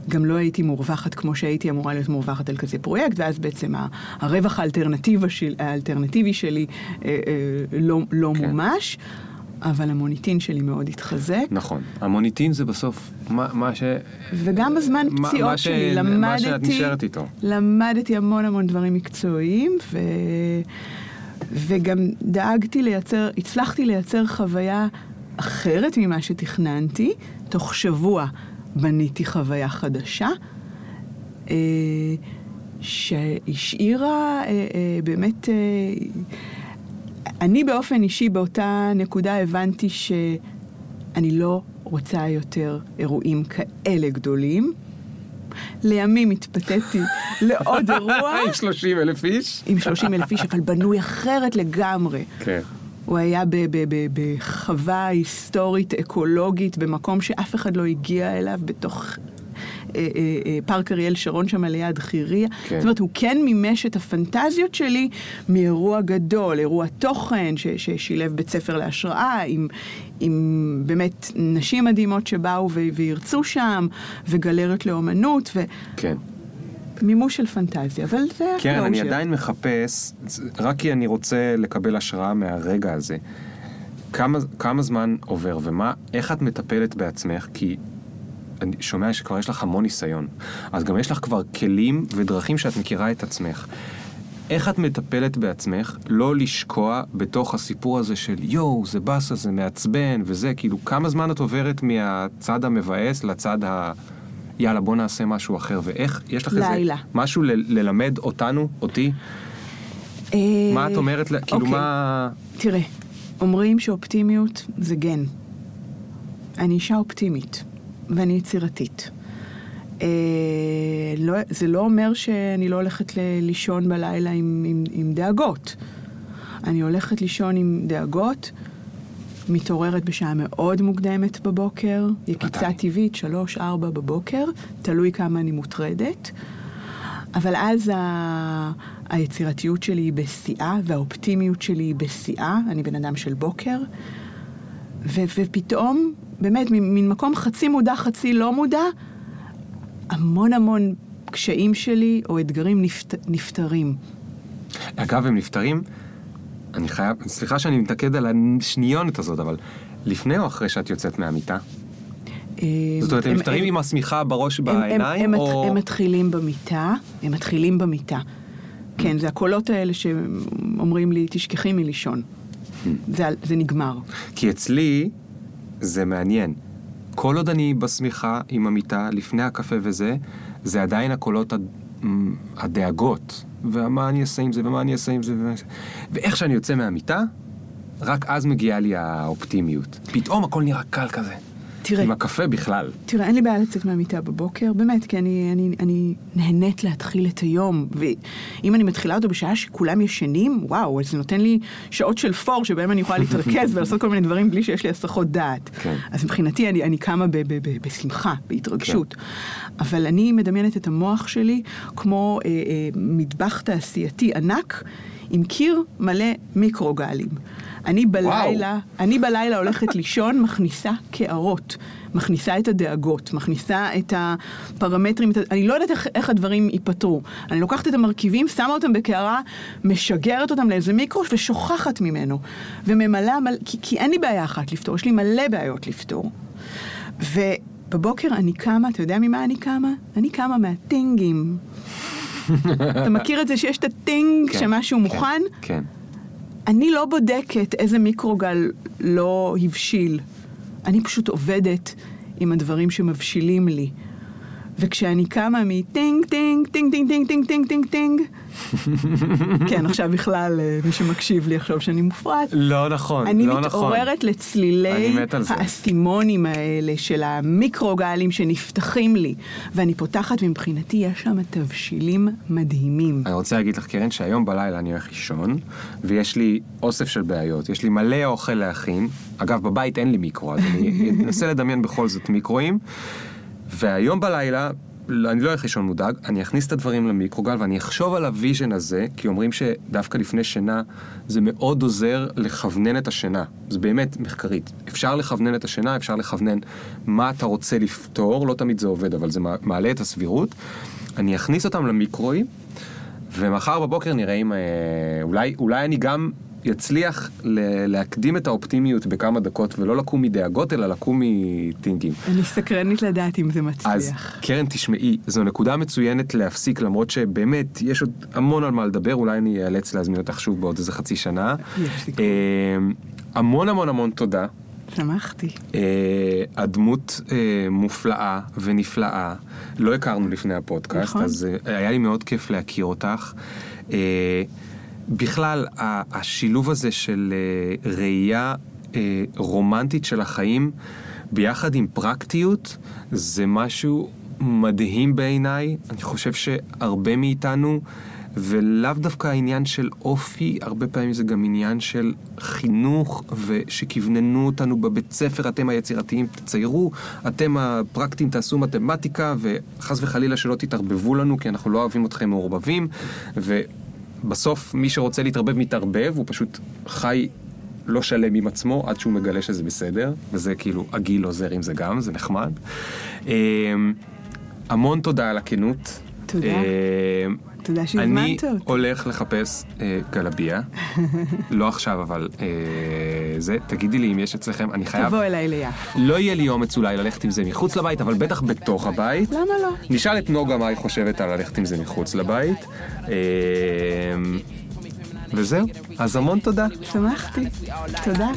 גם לא הייתי מורווחת כמו שהייתי אמורה להיות מורווחת על כזה פרויקט, ואז בעצם הרווח האלטרנטיבי שלי, האלטרנטיבי שלי אה, אה, לא, לא כן. מומש, אבל המוניטין שלי מאוד התחזק. נכון. המוניטין זה בסוף מה, מה ש... וגם בזמן מה, פציעות מה שלי ש... למדתי... מה שאת נשארת איתו. למדתי המון המון דברים מקצועיים, ו... וגם דאגתי לייצר, הצלחתי לייצר חוויה אחרת ממה שתכננתי. תוך שבוע בניתי חוויה חדשה, שהשאירה באמת... אני באופן אישי באותה נקודה הבנתי שאני לא רוצה יותר אירועים כאלה גדולים. לימים התפתיתי לעוד אירוע. עם שלושים אלף איש? עם שלושים אלף איש, אבל בנוי אחרת לגמרי. כן. הוא היה בחווה היסטורית, אקולוגית, במקום שאף אחד לא הגיע אליו, בתוך פארק אריאל שרון שם ליד חיריה. כן. זאת אומרת, הוא כן מימש את הפנטזיות שלי מאירוע גדול, אירוע תוכן ש- ששילב בית ספר להשראה עם, עם באמת נשים מדהימות שבאו ו- וירצו שם, וגלרת לאומנות, ו- כן. מימוש של פנטזיה, אבל זה... כן, לא אני שיר. עדיין מחפש, רק כי אני רוצה לקבל השראה מהרגע הזה. כמה, כמה זמן עובר, ומה, איך את מטפלת בעצמך, כי... אני שומע שכבר יש לך המון ניסיון, אז גם יש לך כבר כלים ודרכים שאת מכירה את עצמך. איך את מטפלת בעצמך, לא לשקוע בתוך הסיפור הזה של יואו, זה בסה, זה מעצבן, וזה, כאילו, כמה זמן את עוברת מהצד המבאס לצד ה... יאללה, בוא נעשה משהו אחר, ואיך? יש לך איזה משהו ללמד אותנו, אותי? מה את אומרת? כאילו, מה... תראה, אומרים שאופטימיות זה גן. אני אישה אופטימית, ואני יצירתית. זה לא אומר שאני לא הולכת לישון בלילה עם דאגות. אני הולכת לישון עם דאגות, מתעוררת בשעה מאוד מוקדמת בבוקר, יקיצה טבעית, שלוש, ארבע בבוקר, תלוי כמה אני מוטרדת. אבל אז ה... היצירתיות שלי היא בשיאה, והאופטימיות שלי היא בשיאה, אני בן אדם של בוקר, ו... ופתאום, באמת, מן מקום חצי מודע, חצי לא מודע, המון המון קשיים שלי או אתגרים נפט... נפטרים. אגב, הם נפטרים... אני חייב, סליחה שאני מתעקד על השניונת הזאת, אבל לפני או אחרי שאת יוצאת מהמיטה? זאת אומרת, הם נפטרים עם הסמיכה בראש בעיניים? הם מתחילים במיטה, הם מתחילים במיטה. כן, זה הקולות האלה שאומרים לי, תשכחי מלישון. זה נגמר. כי אצלי זה מעניין. כל עוד אני בסמיכה עם המיטה, לפני הקפה וזה, זה עדיין הקולות הדאגות. ומה אני אעשה עם זה, ומה אני אעשה עם זה, ואיך שאני יוצא מהמיטה, רק אז מגיעה לי האופטימיות. פתאום הכל נראה קל כזה. תראה. עם הקפה בכלל. תראה, אין לי בעיה לצאת מהמיטה בבוקר, באמת, כי אני, אני, אני נהנית להתחיל את היום, ואם אני מתחילה אותו בשעה שכולם ישנים, וואו, אז זה נותן לי שעות של פור, שבהם אני יכולה להתרכז ולעשות כל מיני דברים, בלי שיש לי הסחות דעת. כן. אז מבחינתי, אני, אני קמה ב, ב, ב, בשמחה, בהתרגשות. כן. אבל אני מדמיינת את המוח שלי, כמו אה, אה, מטבח תעשייתי ענק, עם קיר מלא מיקרוגלים. אני בלילה, אני בלילה הולכת לישון, מכניסה כארות, מכניסה את הדאגות, מכניסה את הפרמטרים, אני לא יודעת איך, איך הדברים ייפטרו. אני לוקחת את המרכיבים, שמה אותם בקערה, משגרת אותם לאיזה מיקרו ושוכחת ממנו. וממלא, כי, כי אין לי בעיה אחת לפתור, יש לי מלא בעיות לפתור. ובבוקר אני קמה, אתה יודע ממה אני קמה? אני קמה מהטינגים. אתה מכיר את זה שיש את הטינג כן, שמשהו כן, מוכן? כן. אני לא בודקת איזה מיקרוגל לא הבשיל. אני פשוט עובדת עם הדברים שמבשילים לי. וכשאני קמה מטינג, טינג, טינג, טינג, טינג, טינג, טינג, טינג, טינג. כן, עכשיו בכלל, מי שמקשיב לי עכשיו שאני מופרעת. לא נכון, לא נכון. אני מתעוררת לצלילי האסימונים האלה של המיקרוגלים שנפתחים לי. ואני פותחת, ומבחינתי יש שם תבשילים מדהימים. אני רוצה להגיד לך, קרן, שהיום בלילה אני הולך לישון, ויש לי אוסף של בעיות. יש לי מלא אוכל להכין. אגב, בבית אין לי מיקרו, אז אני אנסה לדמיין בכל זאת מיקרואים. והיום בלילה, אני לא הולך לישון מודאג, אני אכניס את הדברים למיקרוגל, ואני אחשוב על הוויז'ן הזה, כי אומרים שדווקא לפני שינה, זה מאוד עוזר לכוונן את השינה. זה באמת מחקרית. אפשר לכוונן את השינה, אפשר לכוונן מה אתה רוצה לפתור, לא תמיד זה עובד, אבל זה מעלה את הסבירות. אני אכניס אותם למיקרואי, ומחר בבוקר נראה אם... אולי, אולי אני גם יצליח להקדים את האופטימיות בכמה דקות, ולא לקום מדאגות, אלא לקום מטינגים. אני סקרנית לדעת אם זה מצליח. אז קרן, תשמעי, זו נקודה מצוינת להפסיק, למרות שבאמת יש עוד המון על מה לדבר, אולי אני אאלץ להזמין אותך שוב בעוד איזה חצי שנה. יש סיכוי. המון המון המון תודה. שמחתי. הדמות מופלאה ונפלאה. לא הכרנו לפני הפודקאסט, נכון. אז היה לי מאוד כיף להכיר אותך. בכלל, השילוב הזה של ראייה רומנטית של החיים, ביחד עם פרקטיות, זה משהו מדהים בעיניי. אני חושב שהרבה מאיתנו, ולאו דווקא העניין של אופי, הרבה פעמים זה גם עניין של חינוך, ושכווננו אותנו בבית ספר, אתם היצירתיים תציירו, אתם הפרקטיים תעשו מתמטיקה, וחס וחלילה שלא תתערבבו לנו, כי אנחנו לא אוהבים אתכם מעורבבים, ו... בסוף, מי שרוצה להתערבב מתערבב, הוא פשוט חי לא שלם עם עצמו, עד שהוא מגלה שזה בסדר, וזה כאילו, הגיל עוזר עם זה גם, זה נחמד. המון תודה על הכנות. תודה. תודה שהזמנת אותי. אני הולך לחפש גלביה. לא עכשיו, אבל זה. תגידי לי אם יש אצלכם, אני חייב... תבוא אליי ליה. לא יהיה לי אומץ אולי ללכת עם זה מחוץ לבית, אבל בטח בתוך הבית. למה לא? נשאל את נוגה מה היא חושבת על ללכת עם זה מחוץ לבית. וזהו, אז המון תודה. שמחתי, תודה.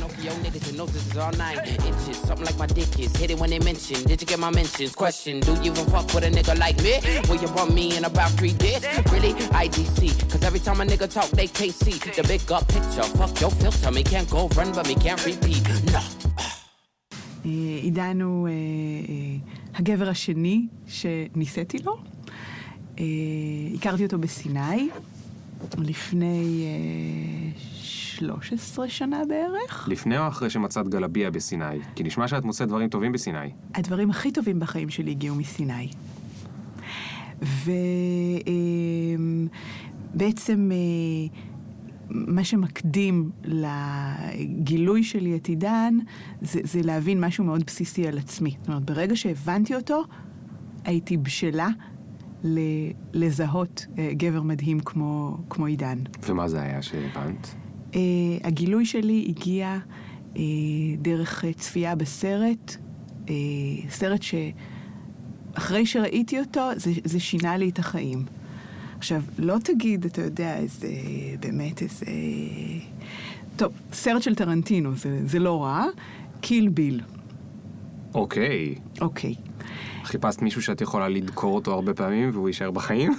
עידן הוא הגבר השני שניסיתי לו. הכרתי אותו בסיני. לפני uh, שלוש עשרה שנה בערך. לפני או אחרי שמצאת גלביה בסיני? כי נשמע שאת מוצאת דברים טובים בסיני. הדברים הכי טובים בחיים שלי הגיעו מסיני. ובעצם uh, uh, מה שמקדים לגילוי שלי את עידן, זה, זה להבין משהו מאוד בסיסי על עצמי. זאת אומרת, ברגע שהבנתי אותו, הייתי בשלה לזהות גבר מדהים כמו, כמו עידן. ומה זה היה שהבנת? Uh, הגילוי שלי הגיע uh, דרך צפייה בסרט, uh, סרט שאחרי שראיתי אותו, זה, זה שינה לי את החיים. עכשיו, לא תגיד, אתה יודע, איזה, באמת איזה... טוב, סרט של טרנטינו, זה, זה לא רע, קיל ביל. אוקיי. אוקיי. חיפשת מישהו שאת יכולה לדקור אותו הרבה פעמים והוא יישאר בחיים?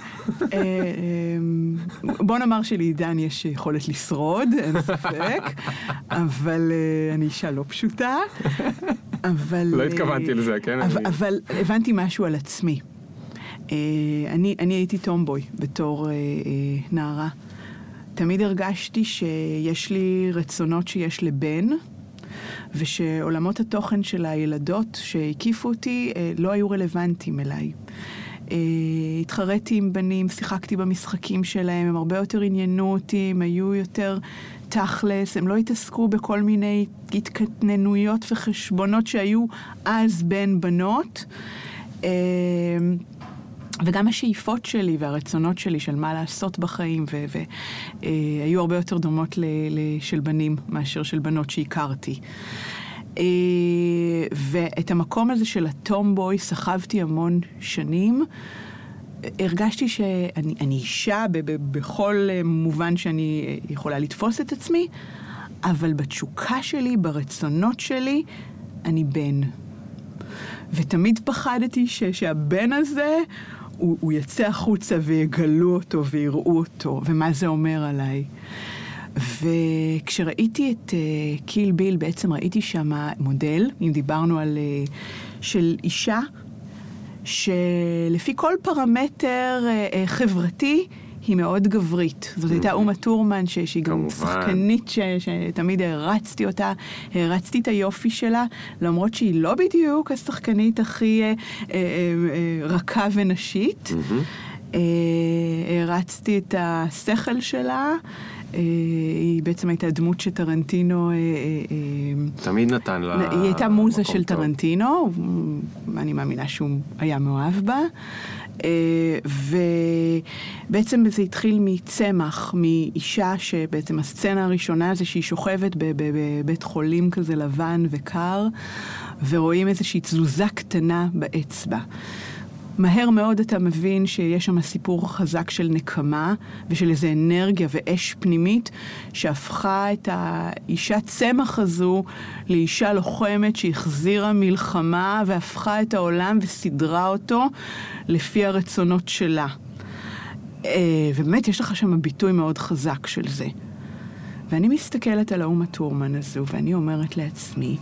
בוא נאמר שלעידן יש יכולת לשרוד, אין ספק, אבל אני אישה לא פשוטה. לא התכוונתי לזה, כן? אבל הבנתי משהו על עצמי. אני הייתי טומבוי בתור נערה. תמיד הרגשתי שיש לי רצונות שיש לבן, ושעולמות התוכן של הילדות שהקיפו אותי לא היו רלוונטיים אליי. התחרתי עם בנים, שיחקתי במשחקים שלהם, הם הרבה יותר עניינו אותי, הם היו יותר תכלס, הם לא התעסקו בכל מיני התקטננויות וחשבונות שהיו אז בין בנות. וגם השאיפות שלי והרצונות שלי של מה לעשות בחיים, והיו הרבה יותר דומות של בנים מאשר של בנות שהכרתי. ואת המקום הזה של הטומבוי סחבתי המון שנים. הרגשתי שאני אישה בכל מובן שאני יכולה לתפוס את עצמי, אבל בתשוקה שלי, ברצונות שלי, אני בן. ותמיד פחדתי שהבן הזה... הוא, הוא יצא החוצה ויגלו אותו ויראו אותו, ומה זה אומר עליי. וכשראיתי את uh, קיל ביל, בעצם ראיתי שם מודל, אם דיברנו על, uh, של אישה, שלפי כל פרמטר uh, uh, חברתי, היא מאוד גברית. זאת הייתה אומה טורמן, שהיא גם שחקנית שתמיד הרצתי אותה, הרצתי את היופי שלה, למרות שהיא לא בדיוק השחקנית הכי רכה ונשית. הרצתי את השכל שלה, היא בעצם הייתה דמות שטרנטינו... תמיד נתן לה... היא הייתה מוזה של טרנטינו, אני מאמינה שהוא היה מאוהב בה, ובעצם זה התחיל מצמח, מאישה שבעצם הסצנה הראשונה זה שהיא שוכבת בבית חולים כזה לבן וקר, ורואים איזושהי תזוזה קטנה באצבע. מהר מאוד אתה מבין שיש שם סיפור חזק של נקמה ושל איזו אנרגיה ואש פנימית שהפכה את האישה צמח הזו לאישה לוחמת שהחזירה מלחמה והפכה את העולם וסדרה אותו לפי הרצונות שלה. ובאמת יש לך שם ביטוי מאוד חזק של זה. ואני מסתכלת על האומה טורמן הזו ואני אומרת לעצמי,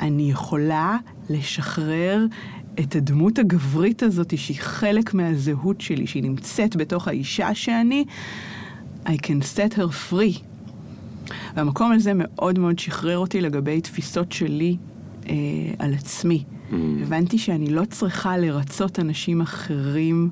אני יכולה לשחרר את הדמות הגברית הזאת שהיא חלק מהזהות שלי, שהיא נמצאת בתוך האישה שאני, I can set her free. והמקום הזה מאוד מאוד שחרר אותי לגבי תפיסות שלי אה, על עצמי. Mm. הבנתי שאני לא צריכה לרצות אנשים אחרים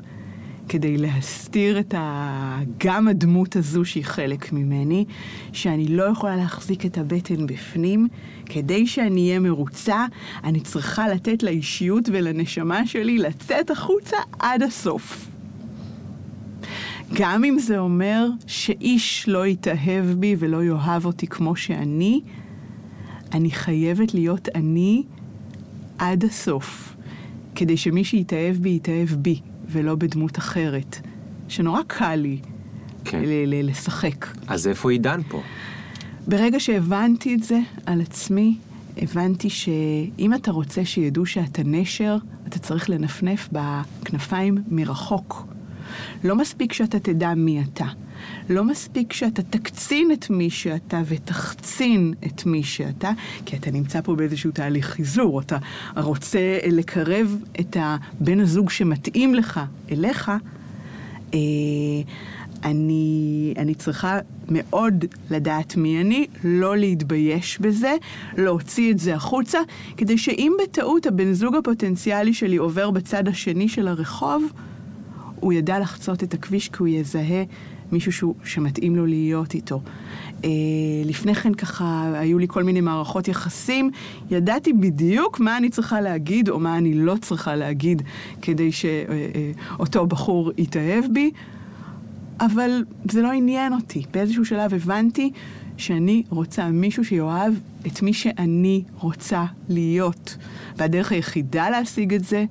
כדי להסתיר את ה... גם הדמות הזו שהיא חלק ממני, שאני לא יכולה להחזיק את הבטן בפנים, כדי שאני אהיה מרוצה, אני צריכה לתת לאישיות ולנשמה שלי לצאת החוצה עד הסוף. גם אם זה אומר שאיש לא יתאהב בי ולא יאהב אותי כמו שאני, אני חייבת להיות אני עד הסוף, כדי שמי שיתאהב בי יתאהב בי, ולא בדמות אחרת, שנורא קל לי כן. ל- ל- לשחק. אז איפה עידן פה? ברגע שהבנתי את זה על עצמי, הבנתי שאם אתה רוצה שידעו שאתה נשר, אתה צריך לנפנף בכנפיים מרחוק. לא מספיק שאתה תדע מי אתה. לא מספיק שאתה תקצין את מי שאתה ותחצין את מי שאתה, כי אתה נמצא פה באיזשהו תהליך חיזור. אתה רוצה לקרב את הבן הזוג שמתאים לך אליך. אה, אני, אני צריכה מאוד לדעת מי אני, לא להתבייש בזה, להוציא את זה החוצה, כדי שאם בטעות הבן זוג הפוטנציאלי שלי עובר בצד השני של הרחוב, הוא ידע לחצות את הכביש, כי הוא יזהה מישהו שמתאים לו להיות איתו. לפני כן ככה היו לי כל מיני מערכות יחסים, ידעתי בדיוק מה אני צריכה להגיד או מה אני לא צריכה להגיד, כדי שאותו בחור יתאהב בי, אבל זה לא עניין אותי. באיזשהו שלב הבנתי שאני רוצה מישהו שיואב את מי שאני רוצה להיות. והדרך היחידה להשיג את זה,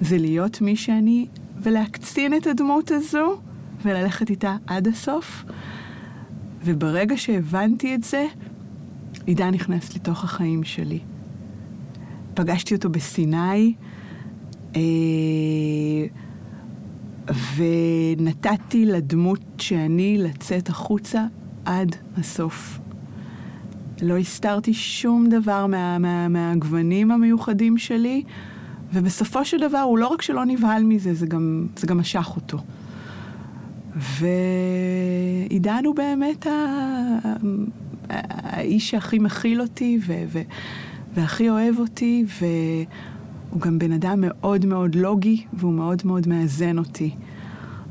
זה להיות מי שאני, ולהקצין את הדמות הזו, וללכת איתה עד הסוף. וברגע שהבנתי את זה, עידן נכנס לתוך החיים שלי. פגשתי אותו בסיני, אה... ונתתי לדמות שאני לצאת החוצה עד הסוף. לא הסתרתי שום דבר מה, מה, מהגוונים המיוחדים שלי, ובסופו של דבר הוא לא רק שלא נבהל מזה, זה גם, זה גם משך אותו. ועידן הוא באמת האיש שהכי מכיל אותי ו, ו, והכי אוהב אותי, ו... הוא גם בן אדם מאוד מאוד לוגי, והוא מאוד מאוד מאזן אותי.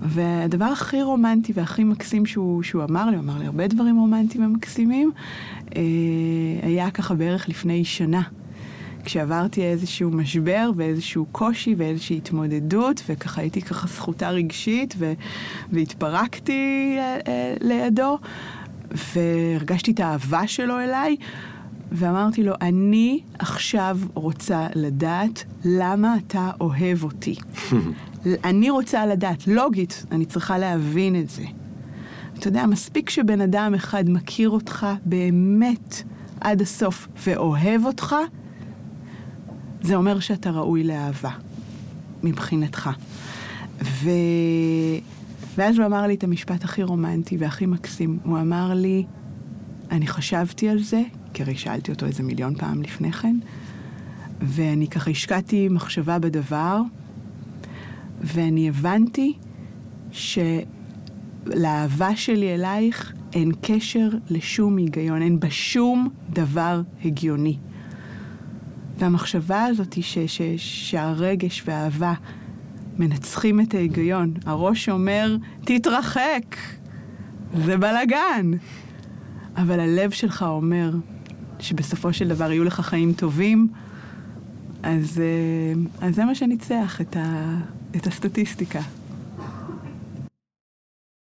והדבר הכי רומנטי והכי מקסים שהוא, שהוא אמר לי, הוא אמר לי הרבה דברים רומנטיים ומקסימים, היה ככה בערך לפני שנה, כשעברתי איזשהו משבר ואיזשהו קושי ואיזושהי התמודדות, וככה הייתי ככה זכותה רגשית, ו- והתפרקתי לידו, והרגשתי את האהבה שלו אליי, ואמרתי לו, אני עכשיו רוצה לדעת למה אתה אוהב אותי. אני רוצה לדעת, לוגית, אני צריכה להבין את זה. אתה יודע, מספיק שבן אדם אחד מכיר אותך באמת עד הסוף ואוהב אותך, זה אומר שאתה ראוי לאהבה, מבחינתך. ו... ואז הוא אמר לי את המשפט הכי רומנטי והכי מקסים. הוא אמר לי, אני חשבתי על זה, כי הרי שאלתי אותו איזה מיליון פעם לפני כן, ואני ככה השקעתי מחשבה בדבר, ואני הבנתי שלאהבה שלי אלייך אין קשר לשום היגיון, אין בשום דבר הגיוני. והמחשבה הזאת היא ש- ש- שהרגש והאהבה מנצחים את ההיגיון. הראש אומר, תתרחק, זה בלגן. אבל הלב שלך אומר שבסופו של דבר יהיו לך חיים טובים, אז, אז זה מה שניצח את, ה, את הסטטיסטיקה.